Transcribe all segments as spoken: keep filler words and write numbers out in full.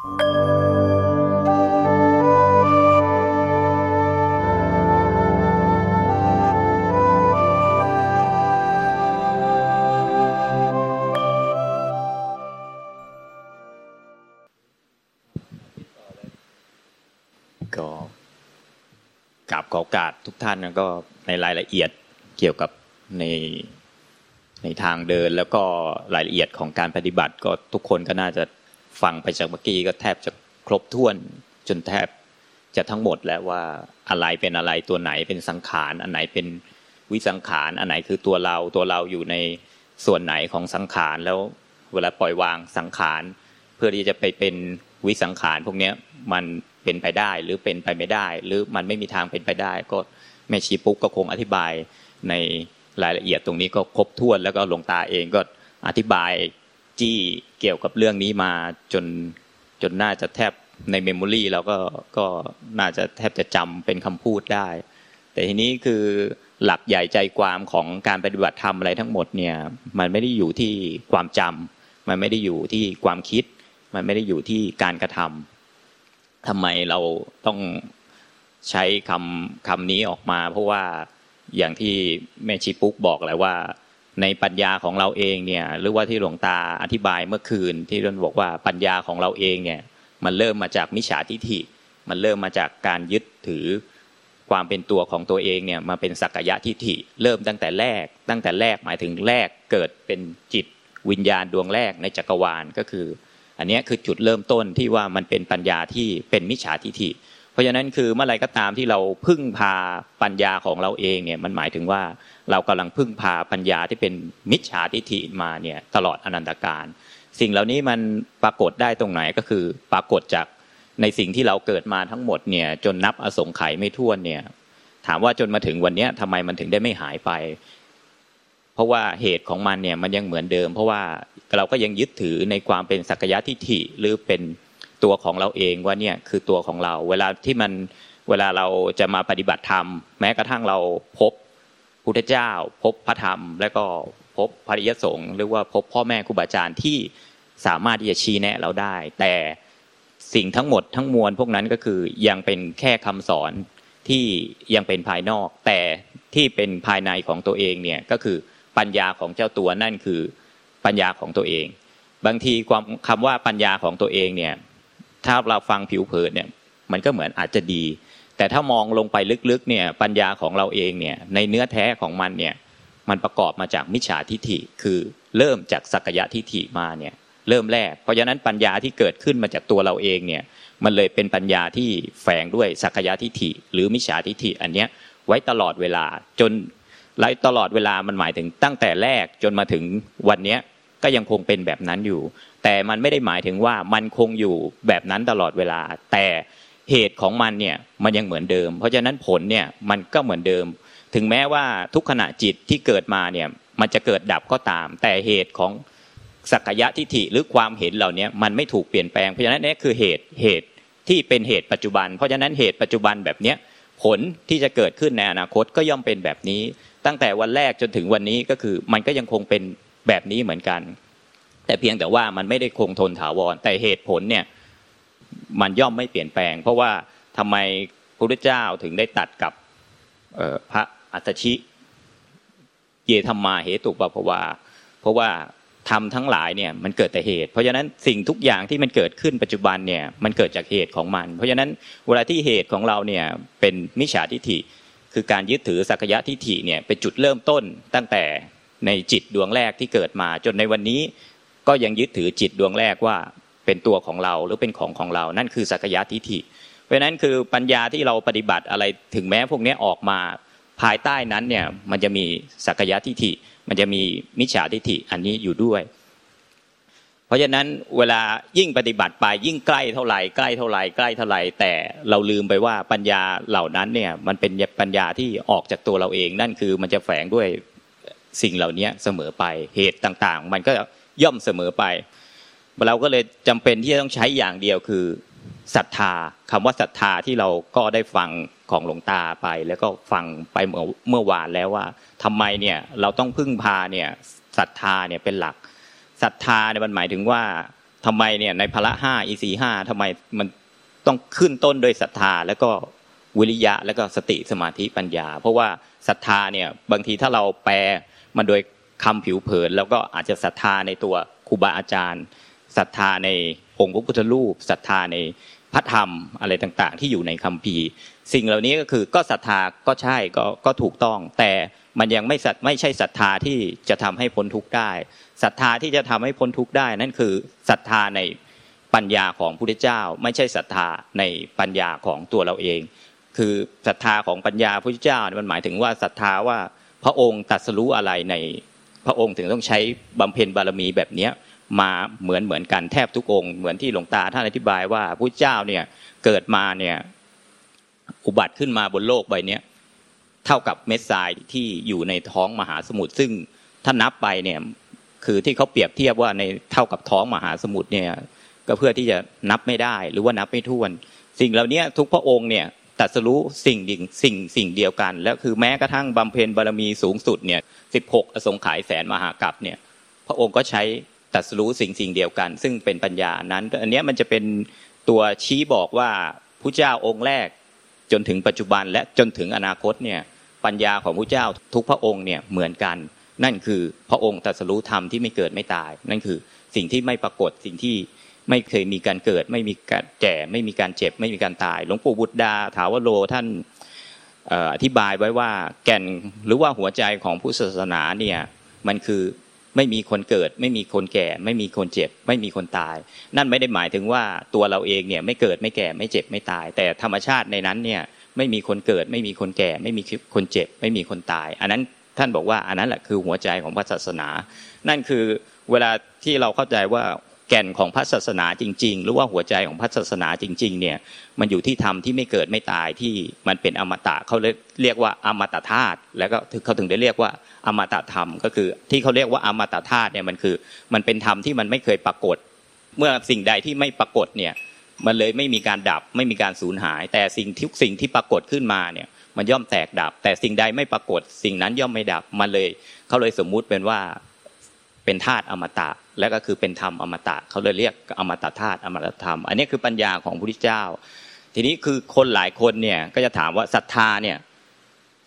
ก็กราบขอโอกาสทุกท่านนะก็ในรายละเอียดเกี่ยวกับในในทางเดินแล้วก็รายละเอียดของการปฏิบัติก็ทุกคนก็น่าจะฟังไปจากเมื่อกี้ก็แทบจะครบถ้วนจนแทบจะทั้งหมดแล้วว่าอะไรเป็นอะไรตัวไหนเป็นสังขารอันไหนเป็นวิสังขารอันไหนคือตัวเราตัวเราอยู่ในส่วนไหนของสังขารแล้วเวลาปล่อยวางสังขารเพื่อที่จะไปเป็นวิสังขารพวกนี้มันเป็นไปได้หรือเป็นไปไม่ได้หรือมันไม่มีทางเป็นไปได้ก็แม่ชีปุ๊กก็คงอธิบายในรายละเอียดตรงนี้ก็ครบถ้วนแล้วก็หลวงตาเองก็อธิบายจี้เกี่ยวกับเรื่องนี้มาจนจนน่าจะแทบในเมมโมรี่เราก็ก็น่าจะแทบจะจำเป็นคำพูดได้แต่ทีนี้คือหลักใหญ่ใจความของการปฏิบัติธรรมอะไรทั้งหมดเนี่ยมันไม่ได้อยู่ที่ความจำมันไม่ได้อยู่ที่ความคิดมันไม่ได้อยู่ที่การกระทำทำไมเราต้องใช้คำคำนี้ออกมาเพราะว่าอย่างที่แม่ชีปุ๊กบอกเลยว่าในปัญญาของเราเองเนี่ยหรือว่าที่หลวงตาอธิบายเมื่อคืนที่ท่านบอกว่าปัญญาของเราเองเนี่ยมันเริ่มมาจากมิจฉาทิฏฐิมันเริ่มมาจากการยึดถือความเป็นตัวของตัวเองเนี่ยมาเป็นสักกายทิฏฐิเริ่มตั้งแต่แรกตั้งแต่แรกหมายถึงแรกเกิดเป็นจิตวิญญาณดวงแรกในจักรวาลก็คืออันนี้คือจุดเริ่มต้นที่ว่ามันเป็นปัญญาที่เป็นมิจฉาทิฏฐิเพราะฉะนั้นคือเมื่อไรก็ตามที่เราพึ่งพาปัญญาของเราเองเนี่ยมันหมายถึงว่าเรากำลังพึ่งพาปัญญาที่เป็นมิจฉาทิฏฐิมาเนี่ยตลอดอนันตกาลสิ่งเหล่านี้มันปรากฏได้ตรงไหนก็คือปรากฏจากในสิ่งที่เราเกิดมาทั้งหมดเนี่ยจนนับอสงไขยไม่ถ้วนเนี่ยถามว่าจนมาถึงวันนี้ทำไมมันถึงได้ไม่หายไปเพราะว่าเหตุของมันเนี่ยมันยังเหมือนเดิมเพราะว่าเราก็ยังยึดถือในความเป็นสักกายทิฏฐิหรือเป็นตัวของเราเองว่าเนี่ยคือตัวของเราเวลาที่มันเวลาเราจะมาปฏิบัติธรรมแม้กระทั่งเราพบพุทธเจ้าพบพระธรรมแล้วก็พบพระอริยสงฆ์หรือว่าพบพ่อแม่ครูบาอาจารย์ที่สามารถที่จะชี้แนะเราได้แต่สิ่งทั้งหมดทั้งมวลพวกนั้นก็คือยังเป็นแค่คำสอนที่ยังเป็นภายนอกแต่ที่เป็นภายในของตัวเองเนี่ยก็คือปัญญาของเจ้าตัวนั่นคือปัญญาของตัวเองบางทีความคำว่าปัญญาของตัวเองเนี่ยถ้าเราฟังผิวเผินเนี่ยมันก็เหมือนอาจจะดีแต่ถ้ามองลงไปลึกๆเนี่ยปัญญาของเราเองเนี่ยในเนื้อแท้ของมันเนี่ยมันประกอบมาจากมิจฉาทิฏฐิคือเริ่มจากสักกายทิฏฐิมาเนี่ยเริ่มแรกเพราะฉะนั้นปัญญาที่เกิดขึ้นมาจากตัวเราเองเนี่ยมันเลยเป็นปัญญาที่แฝงด้วยสักกายทิฏฐิหรือมิจฉาทิฏฐิอันเนี้ยไว้ตลอดเวลาจนไล่ตลอดเวลามันหมายถึงตั้งแต่แรกจนมาถึงวันเนี้ยก็ยังคงเป็นแบบนั้นอยู่แต่มันไม่ได้หมายถึงว่ามันคงอยู่แบบนั้นตลอดเวลาแต่เหตุของมันเนี่ยมันยังเหมือนเดิมเพราะฉะนั้นผลเนี่ยมันก็เหมือนเดิมถึงแม้ว่าทุกขณะจิตที่เกิดมาเนี่ยมันจะเกิดดับก็ตามแต่เหตุของสักกายทิฏฐิหรือความเห็นเหล่านี้มันไม่ถูกเปลี่ยนแปลงเพราะฉะนั้นนี่คือเหตุเหตุที่เป็นเหตุปัจจุบันเพราะฉะนั้นเหตุปัจจุบันแบบเนี้ยผลที่จะเกิดขึ้นในอนาคตก็ย่อมเป็นแบบนี้ตั้งแต่วันแรกจนถึงวันนี้ก็คือมันก็ยังคงเป็นแบบนี้เหมือนกันแต่เพียงแต่ว่ามันไม่ได้คงทนถาวรแต่เหตุผลเนี่ยมันย่อมไม่เปลี่ยนแปลงเพราะว่าทำไมพระพุทธเจ้าถึงได้ตัดกับพระอัตชิเยธรรมาเหตุปะภวาเพราะว่าธรรมทั้งหลายเนี่ยมันเกิดแต่เหตุเพราะฉะนั้นสิ่งทุกอย่างที่มันเกิดขึ้นปัจจุบันเนี่ยมันเกิดจากเหตุของมันเพราะฉะนั้นเวลาที่เหตุของเราเนี่ยเป็นมิจฉาทิฏฐิคือการยึดถือสักกายทิฏฐิเนี่ยเป็นจุดเริ่มต้นตั้งแต่ในจิตดวงแรกที่เกิดมาจนในวันนี้ก็ยังยึดถือจิตดวงแรกว่าเป็นตัวของเราหรือเป็นของของเรานั่นคือสักกายทิฏฐิเพราะฉะนั้นคือปัญญาที่เราปฏิบัติอะไรถึงแม้พวกนี้ออกมาภายใต้นั้นเนี่ยมันจะมีสักกายทิฏฐิมันจะมีมิจฉาทิฏฐิอันนี้อยู่ด้วยเพราะฉะนั้นเวลายิ่งปฏิบัติไปยิ่งใกล้เท่าไหร่ใกล้เท่าไหร่ใกล้เท่าไหร่แต่เราลืมไปว่าปัญญาเหล่านั้นเนี่ยมันเป็นปัญญาที่ออกจากตัวเราเองนั่นคือมันจะแฝงด้วยสิ่งเหล่านี้เสมอไปเหตุต่างๆมันก็ย่อมเสมอไปเราก็เลยจำเป็นที่จะต้องใช้อย่างเดียวคือศรัทธาคำว่าศรัทธาที่เราก็ได้ฟังของหลวงตาไปแล้วก็ฟังไปเมื่อเมื่อวานแล้วว่าทำไมเนี่ยเราต้องพึ่งพาเนี่ยศรัทธาเนี่ยเป็นหลักศรัทธาเนี่ยมันหมายถึงว่า ทำไมเนี่ยในพละห้าอินทรีย์ห้าทำไมมันต้องขึ้นต้นด้วยศรัทธาแล้วก็วิริยะแล้วก็สติสมาธิปัญญาเพราะว่าศรัทธาเนี่ยบางทีถ้าเราแปลมันโดยคำผิวเผินแล้วก็อาจจะศรัทธาในตัวครูบาอาจารย์ศรัทธาในองค์พระพุทธรูปศรัทธาในพระธรรมอะไรต่างๆที่อยู่ในคัมภีร์สิ่งเหล่านี้ก็คือก็ศรัทธาก็ใช่ก็ก็ถูกต้องแต่มันยังไม่สัตไม่ใช่ศรัทธาที่จะทำให้พ้นทุกข์ได้ศรัทธาที่จะทำให้พ้นทุกข์ได้นั่นคือศรัทธาในปัญญาของพระพุทธเจ้าไม่ใช่ศรัทธาในปัญญาของตัวเราเองคือศรัทธาของปัญญาพระพุทธเจ้ามันหมายถึงว่าศรัทธาว่าพระองค์ตรัสรู้อะไรในพระองค์ถึงต้องใช้บำเพ็ญบารมีแบบเนี้ยมาเหมือนเหมือนกันแทบทุกองค์เหมือนที่หลวงตาท่านอธิบายว่าพระพุทธเจ้าเนี่ยเกิดมาเนี่ยอุบัติขึ้นมาบนโลกใบนี้เท่ากับเม็ดทรายที่อยู่ในท้องมหาสมุทรซึ่งถ้านับไปเนี่ยคือที่เขาเปรียบเทียบว่าในเท่ากับท้องมหาสมุทรเนี่ยก็เพื่อที่จะนับไม่ได้หรือว่านับไม่ถ้วนสิ่งเหล่านี้ทุกพระองค์เนี่ยตรัสรู้สิ่งดิ่งสิ่งสิ่งเดียวกันแล้วคือแม้กระทั่งบำเพ็ญบารมีสูงสุดเนี่ยสิบหกอสงไขยแสนมหากรัปเนี่ยพระองค์ก็ใช้ตรัสรู้สิ่งสิ่งเดียวกันซึ่งเป็นปัญญานั้นอันนี้มันจะเป็นตัวชี้บอกว่าพระเจ้าองค์แรกจนถึงปัจจุบันและจนถึงอนาคตเนี่ยปัญญาของพระเจ้าทุกพระองค์เนี่ยเหมือนกันนั่นคือพระองค์ตรัสรู้ธรรมที่ไม่เกิดไม่ตายนั่นคือสิ่งที่ไม่ปรากฏสิ่งที่ไม่เคยมีการเกิดไม่มีการแก่ไม่มีการเจ็บไม่มีการตายหลวงปู่บุตรดาถาวโรท่านอธิบายไว้ว่าแก่นหรือว่าหัวใจของพุทธศาสนาเนี่ยมันคือไม่มีคนเกิดไม่มีคนแก่ไม่มีคนเจ็บไม่มีคนตายนั่นไม่ได้หมายถึงว่าตัวเราเองเนี่ยไม่เกิดไม่แก่ไม่เจ็บไม่ตายแต่ธรรมชาติในนั้นเนี่ยไม่มีคนเกิดไม่มีคนแก่ไม่มีคนเจ็บไม่มีคนตายอันนั้นท่านบอกว่าอันนั้นแหละคือหัวใจของพระศาสนานั่นคือเวลาที่เราเข้าใจว่าแก่นของพระศาสนาจริงๆหรือว่าหัวใจของพระศาสนาจริงๆเนี่ยมันอยู่ที่ธรรมที่ไม่เกิดไม่ตายที่มันเป็นอมตะเขาเรียกว่าอมตะธาตุแล้วก็เขาถึงได้เรียกว่าอมตะธรรมก็คือที่เขาเรียกว่าอมตะธาตุเนี่ยมันคือมันเป็นธรรมที่มันไม่เคยปรากฏเมื่อสิ่งใดที่ไม่ปรากฏเนี่ยมันเลยไม่มีการดับไม่มีการสูญหายแต่สิ่งทุกสิ่งที่ปรากฏขึ้นมาเนี่ยมันย่อมแตกดับแต่สิ่งใดไม่ปรากฏสิ่งนั้นย่อมไม่ดับมันเลยเขาเลยสมมุติเป็นว่าเป็นธาตุอมตะและก็คือเป็นธรรมอมตะเขาเลยเรียกอมตะธาตุอมตะธรรมอันนี้คือปัญญาของพระพุทธเจ้าทีนี้คือคนหลายคนเนี่ยก็จะถามว่าศรัทธาเนี่ย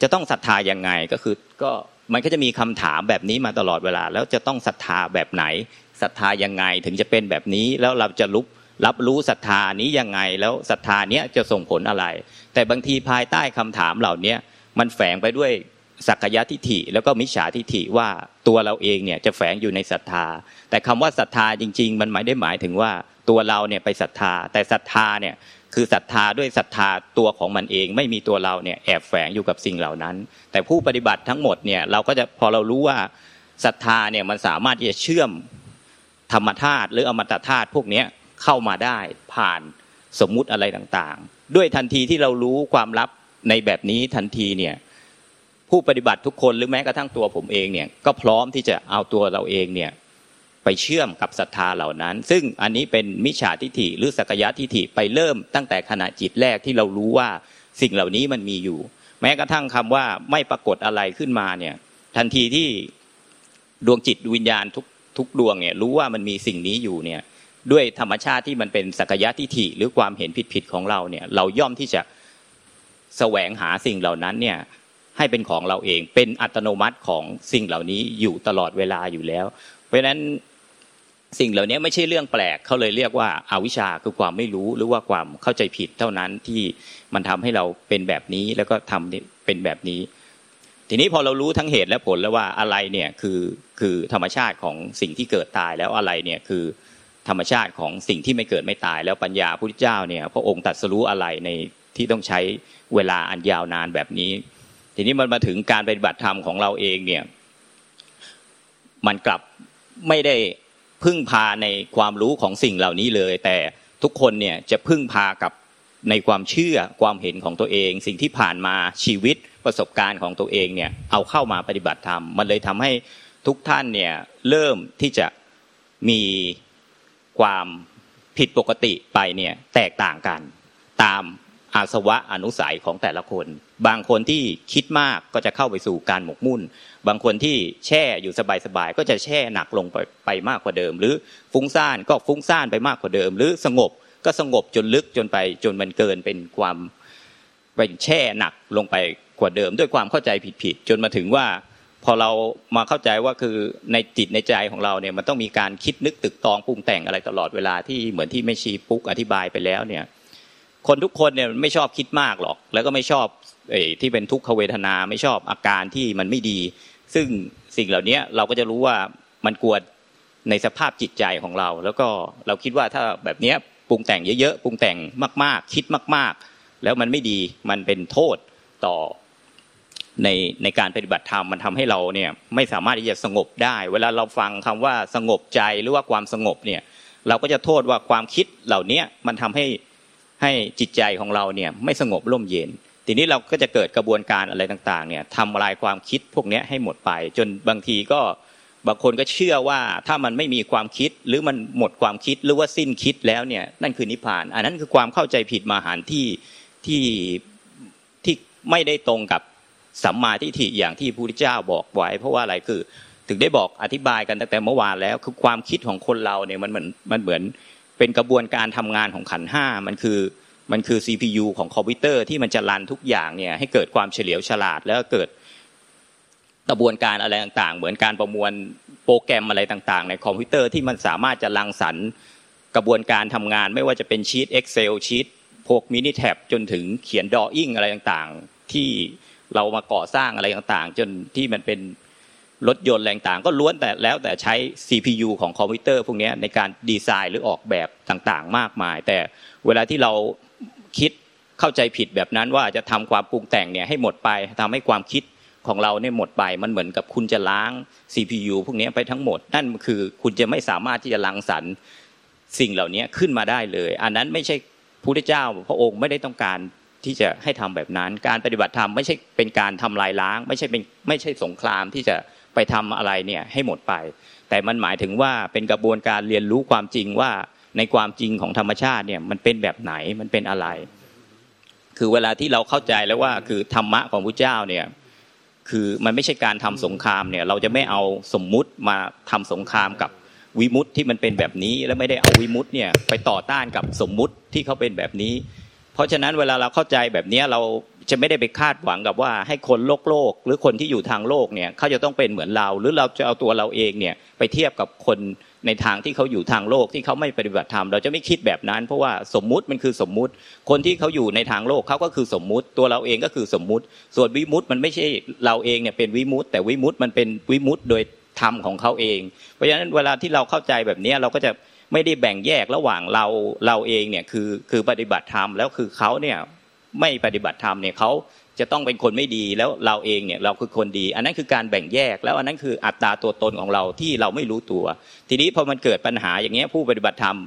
จะต้องศรัทธายังไงก็คือก็มันก็จะมีคำถามแบบนี้มาตลอดเวลาแล้วจะต้องศรัทธาแบบไหนศรัทธายังไงถึงจะเป็นแบบนี้แล้วเราจะรู้รับรู้ศรัทธานี้ยังไงแล้วศรัทธาเนี้ยจะส่งผลอะไรแต่บางทีภายใต้คำถามเหล่านี้มันแฝงไปด้วยสักกายทิฏฐิแล้วก็มิจฉาทิฏฐิว่าตัวเราเองเนี่ยจะแฝงอยู่ในศรัทธาแต่คำว่าศรัทธาจริงๆมันไม่ได้หมายถึงว่าตัวเราเนี่ยไปศรัทธาแต่ศรัทธาเนี่ยคือศรัทธาด้วยศรัทธาตัวของมันเองไม่มีตัวเราเนี่ยแอบแฝงอยู่กับสิ่งเหล่านั้นแต่ผู้ปฏิบัติทั้งหมดเนี่ยเราก็จะพอเรารู้ว่าศรัทธาเนี่ยมันสามารถที่จะเชื่อมธรรมธาตุหรืออมตะธาตุพวกนี้เข้ามาได้ผ่านสมมุติอะไรต่างๆด้วยทันทีที่เรารู้ความลับในแบบนี้ทันทีเนี่ยผู้ปฏิบัติทุกคนหรือแม้กระทั่งตัวผมเองเนี่ยก็พร้อมที่จะเอาตัวเราเองเนี่ยไปเชื่อมกับศรัทธาเหล่านั้นซึ่งอันนี้เป็นมิจฉาทิฏฐิหรือสักกายทิฏฐิไปเริ่มตั้งแต่ขณะจิตแรกที่เรารู้ว่าสิ่งเหล่านี้มันมีอยู่แม้กระทั่งคำว่าไม่ปรากฏอะไรขึ้นมาเนี่ยทันทีที่ดวงจิตวิญญาณทุกทุกดวงเนี่ยรู้ว่ามันมีสิ่งนี้อยู่เนี่ยด้วยธรรมชาติที่มันเป็นสักกายทิฏฐิหรือความเห็นผิดๆของเราเนี่ยเราย่อมที่จะแสวงหาสิ่งเหล่านั้นเนี่ยให้เป็นของเราเองเป็นอัตโนมัติของสิ่งเหล่านี้อยู่ตลอดเวลาอยู่แล้วเพราะฉะนั้นสิ่งเหล่านี้ไม่ใช่เรื่องแปลกเขาเลยเรียกว่าอวิชชาคือความไม่รู้หรือว่าความเข้าใจผิดเท่านั้นที่มันทำให้เราเป็นแบบนี้แล้วก็ทำเป็นแบบนี้ทีนี้พอเรารู้ทั้งเหตุและผลแล้วว่าอะไรเนี่ยคือคือธรรมชาติของสิ่งที่เกิดตายแล้วอะไรเนี่ยคือธรรมชาติของสิ่งที่ไม่เกิดไม่ตายแล้วปัญญาพระพุทธเจ้าเนี่ยพระองค์ตรัสรู้อะไรในที่ต้องใช้เวลาอันยาวนานแบบนี้ทีนี้มันมาถึงการปฏิบัติธรรมของเราเองเนี่ยมันกลับไม่ได้พึ่งพาในความรู้ของสิ่งเหล่านี้เลยแต่ทุกคนเนี่ยจะพึ่งพากับในความเชื่อความเห็นของตัวเองสิ่งที่ผ่านมาชีวิตประสบการณ์ของตัวเองเนี่ยเอาเข้ามาปฏิบัติธรรมมันเลยทำให้ทุกท่านเนี่ยเริ่มที่จะมีความผิดปกติไปเนี่ยแตกต่างกันตาม อาสวะอนุสัยของแต่ละคนบางคนที่คิดมากก็จะเข้าไปสู่การหมกมุ่นบางคนที่แช่อยู่สบายๆก็จะแช่หนักลงไปไปมากกว่าเดิมหรือฟุ้งซ่านก็ฟุ้งซ่านไปมากกว่าเดิมหรือสงบก็สงบจนลึกจนไปจนมันเกินเป็นความไปแช่หนักลงไปกว่าเดิมด้วยความเข้าใจผิดๆจนมาถึงว่าพอเรามาเข้าใจว่าคือในจิตในใจของเราเนี่ยมันต้องมีการคิดนึกตึกตองปรุงแต่งอะไรตลอดเวลาที่เหมือนที่แม่ชีปุ๊กอธิบายไปแล้วเนี่ยคนทุกคนเนี่ยไม่ชอบคิดมากหรอกแล้วก็ไม่ชอบไอ้ที่เป็นทุกขเวทนาไม่ชอบอาการที่มันไม่ดีซึ่งสิ่งเหล่านี้เราก็จะรู้ว่ามันกวนในสภาพจิตใจของเราแล้วก็เราคิดว่าถ้าแบบเนี้ยปรุงแต่งเยอะๆปรุงแต่งมากๆคิดมากๆแล้วมันไม่ดีมันเป็นโทษต่อในในการปฏิบัติธรรมมันทำให้เราเนี่ยไม่สามารถที่จะสงบได้เวลาเราฟังคำว่าสงบใจหรือว่าความสงบเนี่ยเราก็จะโทษว่าความคิดเหล่านี้มันทำให้ให้จิตใจของเราเนี่ยไม่สงบร่มเย็นทีนี้เราก็จะเกิดกระบวนการอะไรต่างๆเนี่ยทำลายความคิดพวกนี้ให้หมดไปจนบางทีก็บางคนก็เชื่อว่าถ้ามันไม่มีความคิดหรือมันหมดความคิดหรือว่าสิ้นคิดแล้วเนี่ยนั่นคือนิพพานอันนั้นคือความเข้าใจผิดมหาที่ที่ที่ไม่ได้ตรงกับสัมมาทิฏฐิอย่างที่พระพุทธเจ้าบอกไว้เพราะว่าอะไรคือถึงได้บอกอธิบายกันตั้งแต่เมื่อวานแล้วคือความคิดของคนเราเนี่ยมันเหมือนมันเหมือนเป็นกระบวนการทำงานของขันธ์ห้ามันคือมันคือ ซี พี ยู ของคอมพิวเตอร์ที่มันจะรันทุกอย่างเนี่ยให้เกิดความเฉลียวฉลาดแล้วเกิดกระบวนการอะไรต่างๆเหมือนการประมวลโปรแกรมอะไรต่างๆในคอมพิวเตอร์ที่มันสามารถจะรังสรรค์กระบวนการทำงานไม่ว่าจะเป็นชีท Excel ชีทพวกมินิแท็บจนถึงเขียนดรออิ่งอะไรต่างๆที่เรามาก่อสร้างอะไรต่างๆจนที่มันเป็นรถยนต์อะไรต่างๆก็ล้วนแต่แล้วแต่ใช้ ซี พี ยู ของคอมพิวเตอร์พวกนี้ในการดีไซน์หรือออกแบบต่างๆมากมายแต่เวลาที่เราคิดเข้าใจผิดแบบนั้นว่าจะทำความปรุงแต่งเนี่ยให้หมดไปทำให้ความคิดของเราเนี่ยหมดไปมันเหมือนกับคุณจะล้าง ซี พี ยู พวกนี้ไปทั้งหมดนั่นคือคุณจะไม่สามารถที่จะรังสรรค์สิ่งเหล่านี้ขึ้นมาได้เลยอันนั้นไม่ใช่พระพุทธเจ้าพระองค์ไม่ได้ต้องการที่จะให้ทำแบบนั้นการปฏิบัติธรรมไม่ใช่เป็นการทำลายล้างไม่ใช่เป็นไม่ใช่สงครามที่จะไปทำอะไรเนี่ยให้หมดไปแต่มันหมายถึงว่าเป็นกระบวนการเรียนรู้ความจริงว่าในความจริงของธรรมชาติเนี่ยมันเป็นแบบไหนมันเป็นอะไรคือเวลาที่เราเข้าใจแล้วว่าคือธรรมะของพระเจ้าเนี่ยคือมันไม่ใช่การทำสงครามเนี่ยเราจะไม่เอาสมมุติมาทำสงครามกับวิมุตติที่มันเป็นแบบนี้และไม่ได้เอาวิมุตติเนี่ยไปต่อต้านกับสมมุติที่เขาเป็นแบบนี้เพราะฉะนั้นเวลาเราเข้าใจแบบนี้เราจะไม่ได้ไปคาดหวังกับว่าให้คนโลกโลกหรือคนที่อยู่ทางโลกเนี่ยเขาจะต้องเป็นเหมือนเราหรือเราจะเอาตัวเราเองเนี่ยไปเทียบกับคนในทางที่เขาอยู่ทางโลกที่เขาไม่ปฏิบัติธรรมเราจะไม่คิดแบบนั้นเพราะว่าสมมุติมันคือสมมุติคนที่เขาอยู่ในทางโลกเขาก็คือสมมุติตัวเราเองก็คือสมมุติส่วนวิมุตติมันไม่ใช่เราเองเนี่ยเป็นวิมุตติแต่วิมุตติมันเป็นวิมุตติโดยธรรมของเขาเองเพราะฉะนั้นเวลาที่เราเข้าใจแบบนี้เราก็จะไม่ได้แบ่งแยกระหว่างเราเราเองเนี่ยคือคือปฏิบัติธรรมแล้วคือเขาเนี่ยไม่ปฏิบัติธรรมเนี่ยเขาจะต้องเป็นคนไม่ดีแล้วเราเองเนี่ยเราคือคนดีอันนั้นคือการแบ่งแยกแล้วอันนั้นคืออัตตาตัวตนของเราที่เราไม่รู้ตัวทีนี้พอมันเกิดปัญหาอย่างเงี้ยผู้ปฏิบัติธรรม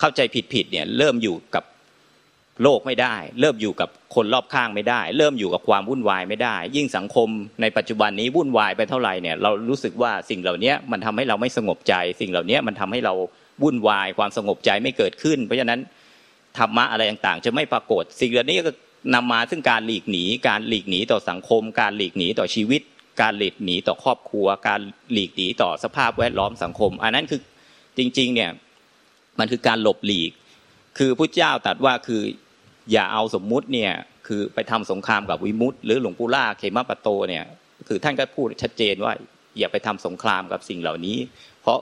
เข้าใจผิดๆเนี่ยเริ่มอยู่กับโลกไม่ได้เริ่มอยู่กับคนรอบข้างไม่ได้เริ่มอยู่กับความวุ่นวายไม่ได้ยิ่งสังคมในปัจจุบันนี้วุ่นวายไปเท่าไหร่เนี่ยเรารู้สึกว่าสิ่งเหล่านี้มันทำให้เราไม่สงบใจสิ่งเหล่านี้มันทำให้เราวุ่นวายความสงบใจไม่เกิดขึ้นเพราะฉะนั้นธรรมะอะไรต่างๆจะไม่ปรากฏสิ่งเหล่านี้ก็นำมาซึ่งการหลีกหนีการหลีกหนีต่อสังคมการหลีกหนีต่อชีวิตการหลีกหนีต่อครอบครัวการหลีกหนีต่อสภาพแวดล้อมสังคมอันนั้นคือจริงๆเนี่ยมันคือการหลบหลีกคือพุทธเจ้าตรัสว่าคืออย่าเอาสมมุติเนี่ยคือไปทำสงครามกับวิมุตติหรือหลวงปู่ล่าเขมปโตเนี่ยคือท่านก็พูดชัดเจนว่าอย่าไปทำสงครามกับสิ่งเหล่านี้เพราะ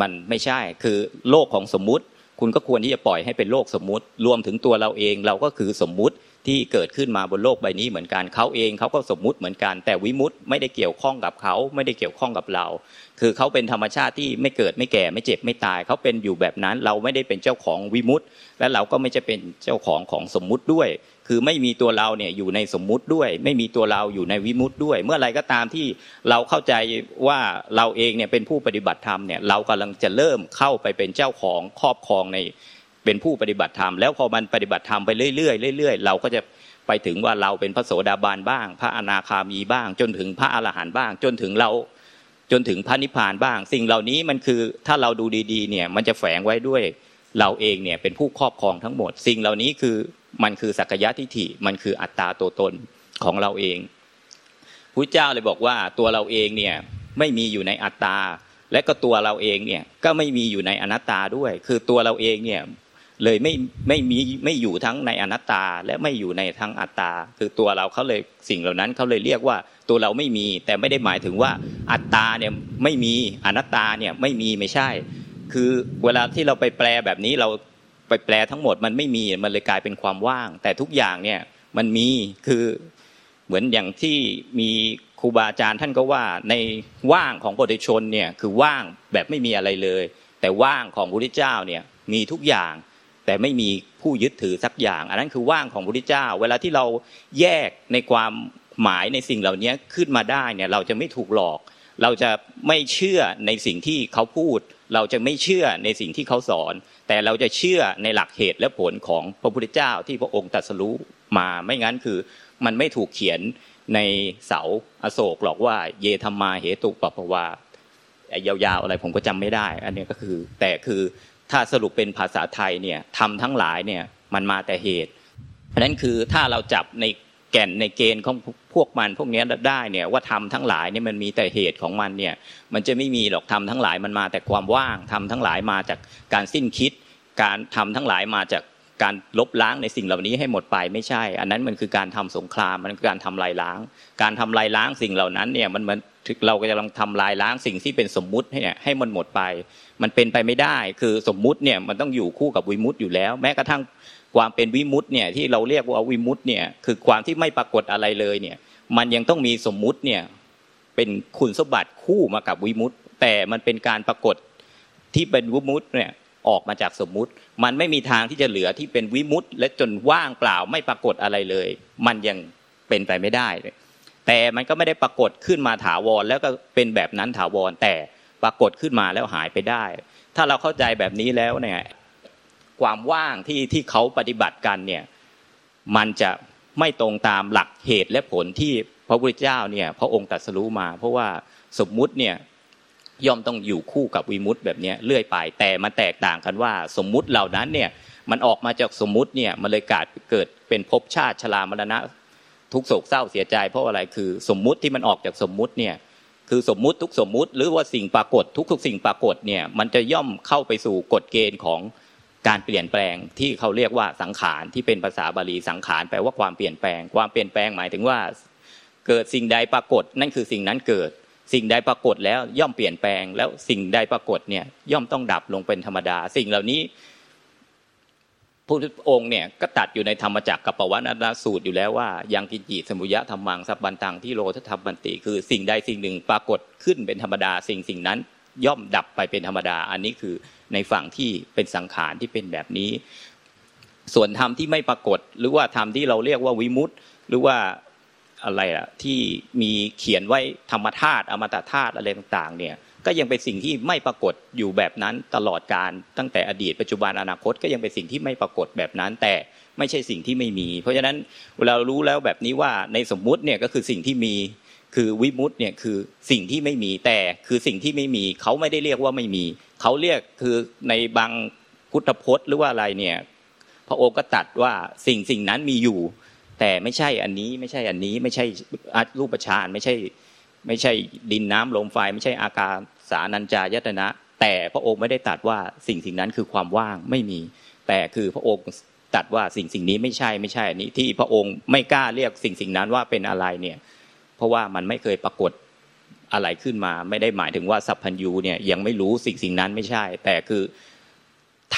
มันไม่ใช่คือโลกของสมมุติคุณก็ควรที่จะปล่อยให้เป็นโลกสมมุติรวมถึงตัวเราเองเราก็คือสมมุติที่เกิดขึ้นมาบนโลกใบนี้เหมือนกันเขาเองเขาก็สมมุติเหมือนกันแต่วิมุตติไม่ได้เกี่ยวข้องกับเขาไม่ได้เกี่ยวข้องกับเราคือเขาเป็นธรรมชาติที่ไม่เกิดไม่แก่ไม่เจ็บไม่ตายเขาเป็นอยู่แบบนั้นเราไม่ได้เป็นเจ้าของวิมุตติและเราก็ไม่จะเป็นเจ้าของของสมมุติด้วยคือไม่มีตัวเราเนี่ยอยู่ในสมมุติด้วยไม่มีตัวเราอยู่ในวิมุตติด้วยเมื่อไรก็ตามที่เราเข้าใจว่าเราเองเนี่ยเป็นผู้ปฏิบัติธรรมเนี่ยเรากำลังจะเริ่มเข้าไปเป็นเจ้าของครอบครองในเป็นผู้ปฏิบัติธรรมแล้วพอมันปฏิบัติธรรมไปเรื่อยๆเรื่อยๆเราก็จะไปถึงว่าเราเป็นพระโสดาบันบ้างพระอนาคามีบ้างจนถึงพระอรหันต์บ้างจนถึงเราจนถึงพระนิพพานบ้างสิ่งเหล่านี้มันคือถ้าเราดูดีๆเนี่ยมันจะแฝงไว้ด้วยเราเองเนี่ยเป็นผู้ครอบครองทั้งหมดสิ่งเหล่านี้คือ มันคือสักยะทิฏฐิมันคืออัตตาตัวตนของเราเองพระเจ้าเลยบอกว่าตัวเราเองเนี่ยไม่มีอยู่ในอัตตาและก็ตัวเราเองเนี่ยก็ไม่มีอยู่ในอนัตตาด้วยคือตัวเราเองเนี่ยเลยไม่ไม่มีไม่อยู่ทั้งในอนัตตาและไม่อยู่ในทั้งอัตตาคือตัวเราเขาเลยสิ่งเหล่านั้นเขาเลยเรียกว่าตัวเราไม่มีแต่ไม่ได้หมายถึงว่าอัตตาเนี่ยไม่มีอนัตตาเนี่ยไม่มีไม่ใช่คือเวลาที่เราไปแปลแบบนี้เราไปแปลทั้งหมดมันไม่มีมันเลยกลายเป็นความว่างแต่ทุกอย่างเนี่ยมันมีคือเหมือนอย่างที่มีครูบาอาจารย์ท่านก็ว่าในว่างของปุถุชนเนี่ยคือว่างแบบไม่มีอะไรเลยแต่ว่างของพระพุทธเจ้าเนี่ยมีทุกอย่างแต่ไม่มีผู้ยึดถือสักอย่างอันนั้นคือว่างของพระพุทธเจ้าเวลาที่เราแยกในความหมายในสิ่งเหล่านี้ขึ้นมาได้เนี่ยเราจะไม่ถูกหลอกเราจะไม่เชื่อในสิ่งที่เขาพูดเราจะไม่เชื่อในสิ่งที่เขาสอนแต่เราจะเชื่อในหลักเหตุและผลของพระพุทธเจ้าที่พระองค์ตรัสรู้มาไม่งั้นคือมันไม่ถูกเขียนในเสาอโศกหรอกว่าเยธัมมาเหตุปปวาไอ้ยาวๆอะไรผมก็จำไม่ได้อันนี้ก็คือแต่คือถ้าสรุปเป็นภาษาไทยเนี่ยธรรมทั้งหลายเนี่ยมันมาแต่เหตุเพราะฉะนั้นคือถ้าเราจับในแก่นในเกณฑ์ของพวกมันพวกนี้ได้เนี่ยว่าธรรมทั้งหลายเนี่ยมันมีแต่เหตุของมันเนี่ยมันจะไม่มีหรอกธรรมทั้งหลายมันมาแต่ความว่างธรรมทั้งหลายมาจากการสิ้นคิดการธรรมทั้งหลายมาจากการลบล้างในสิ่งเหล่านี้ให้หมดไปไม่ใช่อันนั้นมันคือการทำสงครามมันคือการทำลายล้างการทำลายล้างสิ่งเหล่านั้นเนี่ยมันมันเรากำลังทำลายล้างสิ่งที่เป็นสมมุติให้เนี่ยให้มันหมดไปมันเป็นไปไม่ได้คือสมมุติเนี่ยมันต้องอยู่คู่กับวิมุตติอยู่แล้วแม้กระทั่งความเป็นวิมุตติเนี่ยที่เราเรียกว่าวิมุตติเนี่ยคือความที่ไม่ปรากฏอะไรเลยเนี่ยมันยังต้องมีสมมุติเนี่ยเป็นคุณสมบัติคู่มากับวิมุตติแต่มันเป็นการปรากฏที่เป็นวิมุตติเนี่ยออกมาจากสมมุติมันไม่มีทางที่จะเหลือที่เป็นวิมุตติและจนว่างเปล่าไม่ปรากฏอะไรเลยมันยังเป็นไปไม่ได้แต่มันก็ไม่ได้ปรากฏขึ้นมาถาวรแล้วก็เป็นแบบนั้นถาวรแต่ปรากฏขึ้นมาแล้วหายไปได้ถ้าเราเข้าใจแบบนี้แล้วเนี่ยความว่างที่ที่เขาปฏิบัติกันเนี่ยมันจะไม่ตรงตามหลักเหตุและผลที่พระพุทธเจ้าเนี่ยพระองค์ตรัสรู้มาเพราะว่าสมมุติเนี่ยย่อมต้องอยู่คู่กับวิมุตติแบบนี้เรื่อยไปแต่มันแตกต่างกันว่าสมมุติเหล่านั้นเนี่ยมันออกมาจากสมมุติเนี่ยมันเลยเกิดเป็นภพชาติชรามรณะทุกโศกเศร้าเสียใจเพราะอะไรคือสมมุติที่มันออกจากสมมุติเนี่ยคือสมมุติทุกสมมุติหรือว่าสิ่งปรากฏทุกๆสิ่งปรากฏเนี่ยมันจะย่อมเข้าไปสู่กฎเกณฑ์ของการเปลี่ยนแปลงที่เขาเรียกว่าสังขารที่เป็นภาษาบาลีสังขารแปลว่าความเปลี่ยนแปลงความเปลี่ยนแปลงหมายถึงว่าเกิดสิ่งใดปรากฏนั่นคือสิ่งนั้นเกิดสิ่งใดปรากฏแล้วย่อมเปลี่ยนแปลงแล้วสิ่งใดปรากฏเนี่ยย่อมต้องดับลงเป็นธรรมดาสิ่งเหล่านี้พระพุทธองค์เนี่ยก็ตัดอยู่ในธรรมจักรกับปวัตตนสูตรอยู่แล้วว่ายังกินจิสมุยะธรรมังสัพพันตังที่โลทัพพันติคือสิ่งใดสิ่งหนึ่งปรากฏขึ้นเป็นธรรมดาสิ่งสิ่งนั้นย่อมดับไปเป็นธรรมดาอันนี้คือในฝั่งที่เป็นสังขารที่เป็นแบบนี้ส่วนธรรมที่ไม่ปรากฏหรือว่าธรรมที่เราเรียกว่าวิมุตติหรือว่าอะไรล่ะที่มีเขียนไว้ธรรมธาตุอมตะธาตุอะไรต่างๆเนี่ยก็ยังเป็นสิ่งที่ไม่ปรากฏอยู่แบบนั้นตลอดกาลตั้งแต่อดีตปัจจุบันอนาคตก็ยังเป็นสิ่งที่ไม่ปรากฏแบบนั้นแต่ไม่ใช่สิ่งที่ไม่มีเพราะฉะนั้นเวลารู้แล้วแบบนี้ว่าในสมมุติเนี่ยก็คือสิ่งที่มีคือวิมุตติเนี่ยคือสิ่งที่ไม่มีแต่คือสิ่งที่ไม่มีเขาไม่ได้เรียกว่าไม่มีเขาเรียกคือในบางพุทธพจน์หรือว่าอะไรเนี่ยพระองค์ก็ตรัสว่าสิ่งสิ่งนั้นมีอยู่แต่ไม่ใช่อันนี้ไม่ใช่อันนี้ไม่ใช่รูปฌานไม่ใช่ไม่ใช่ดินน้ำลมไฟไม่ใช่อากาสานัญจายตนะแต่พระองค์ไม่ได้ตรัสว่าสิ่งสิ่งนั้นคือความว่างไม่มีแต่คือพระองค์ตรัสว่าสิ่งสิ่งนี้ไม่ใช่ไม่ใช่อันนี้ที่พระองค์ไม่กล้าเรียกสิ่งสิ่งนั้นว่าเป็นอะไรเนี่ยเพราะว่ามันไม่เคยปรากฏอะไรขึ้นมาไม่ได้หมายถึงว่าสัพพัญญูเนี่ยยังไม่รู้สิ่งสิ่งนั้นไม่ใช่แต่คือ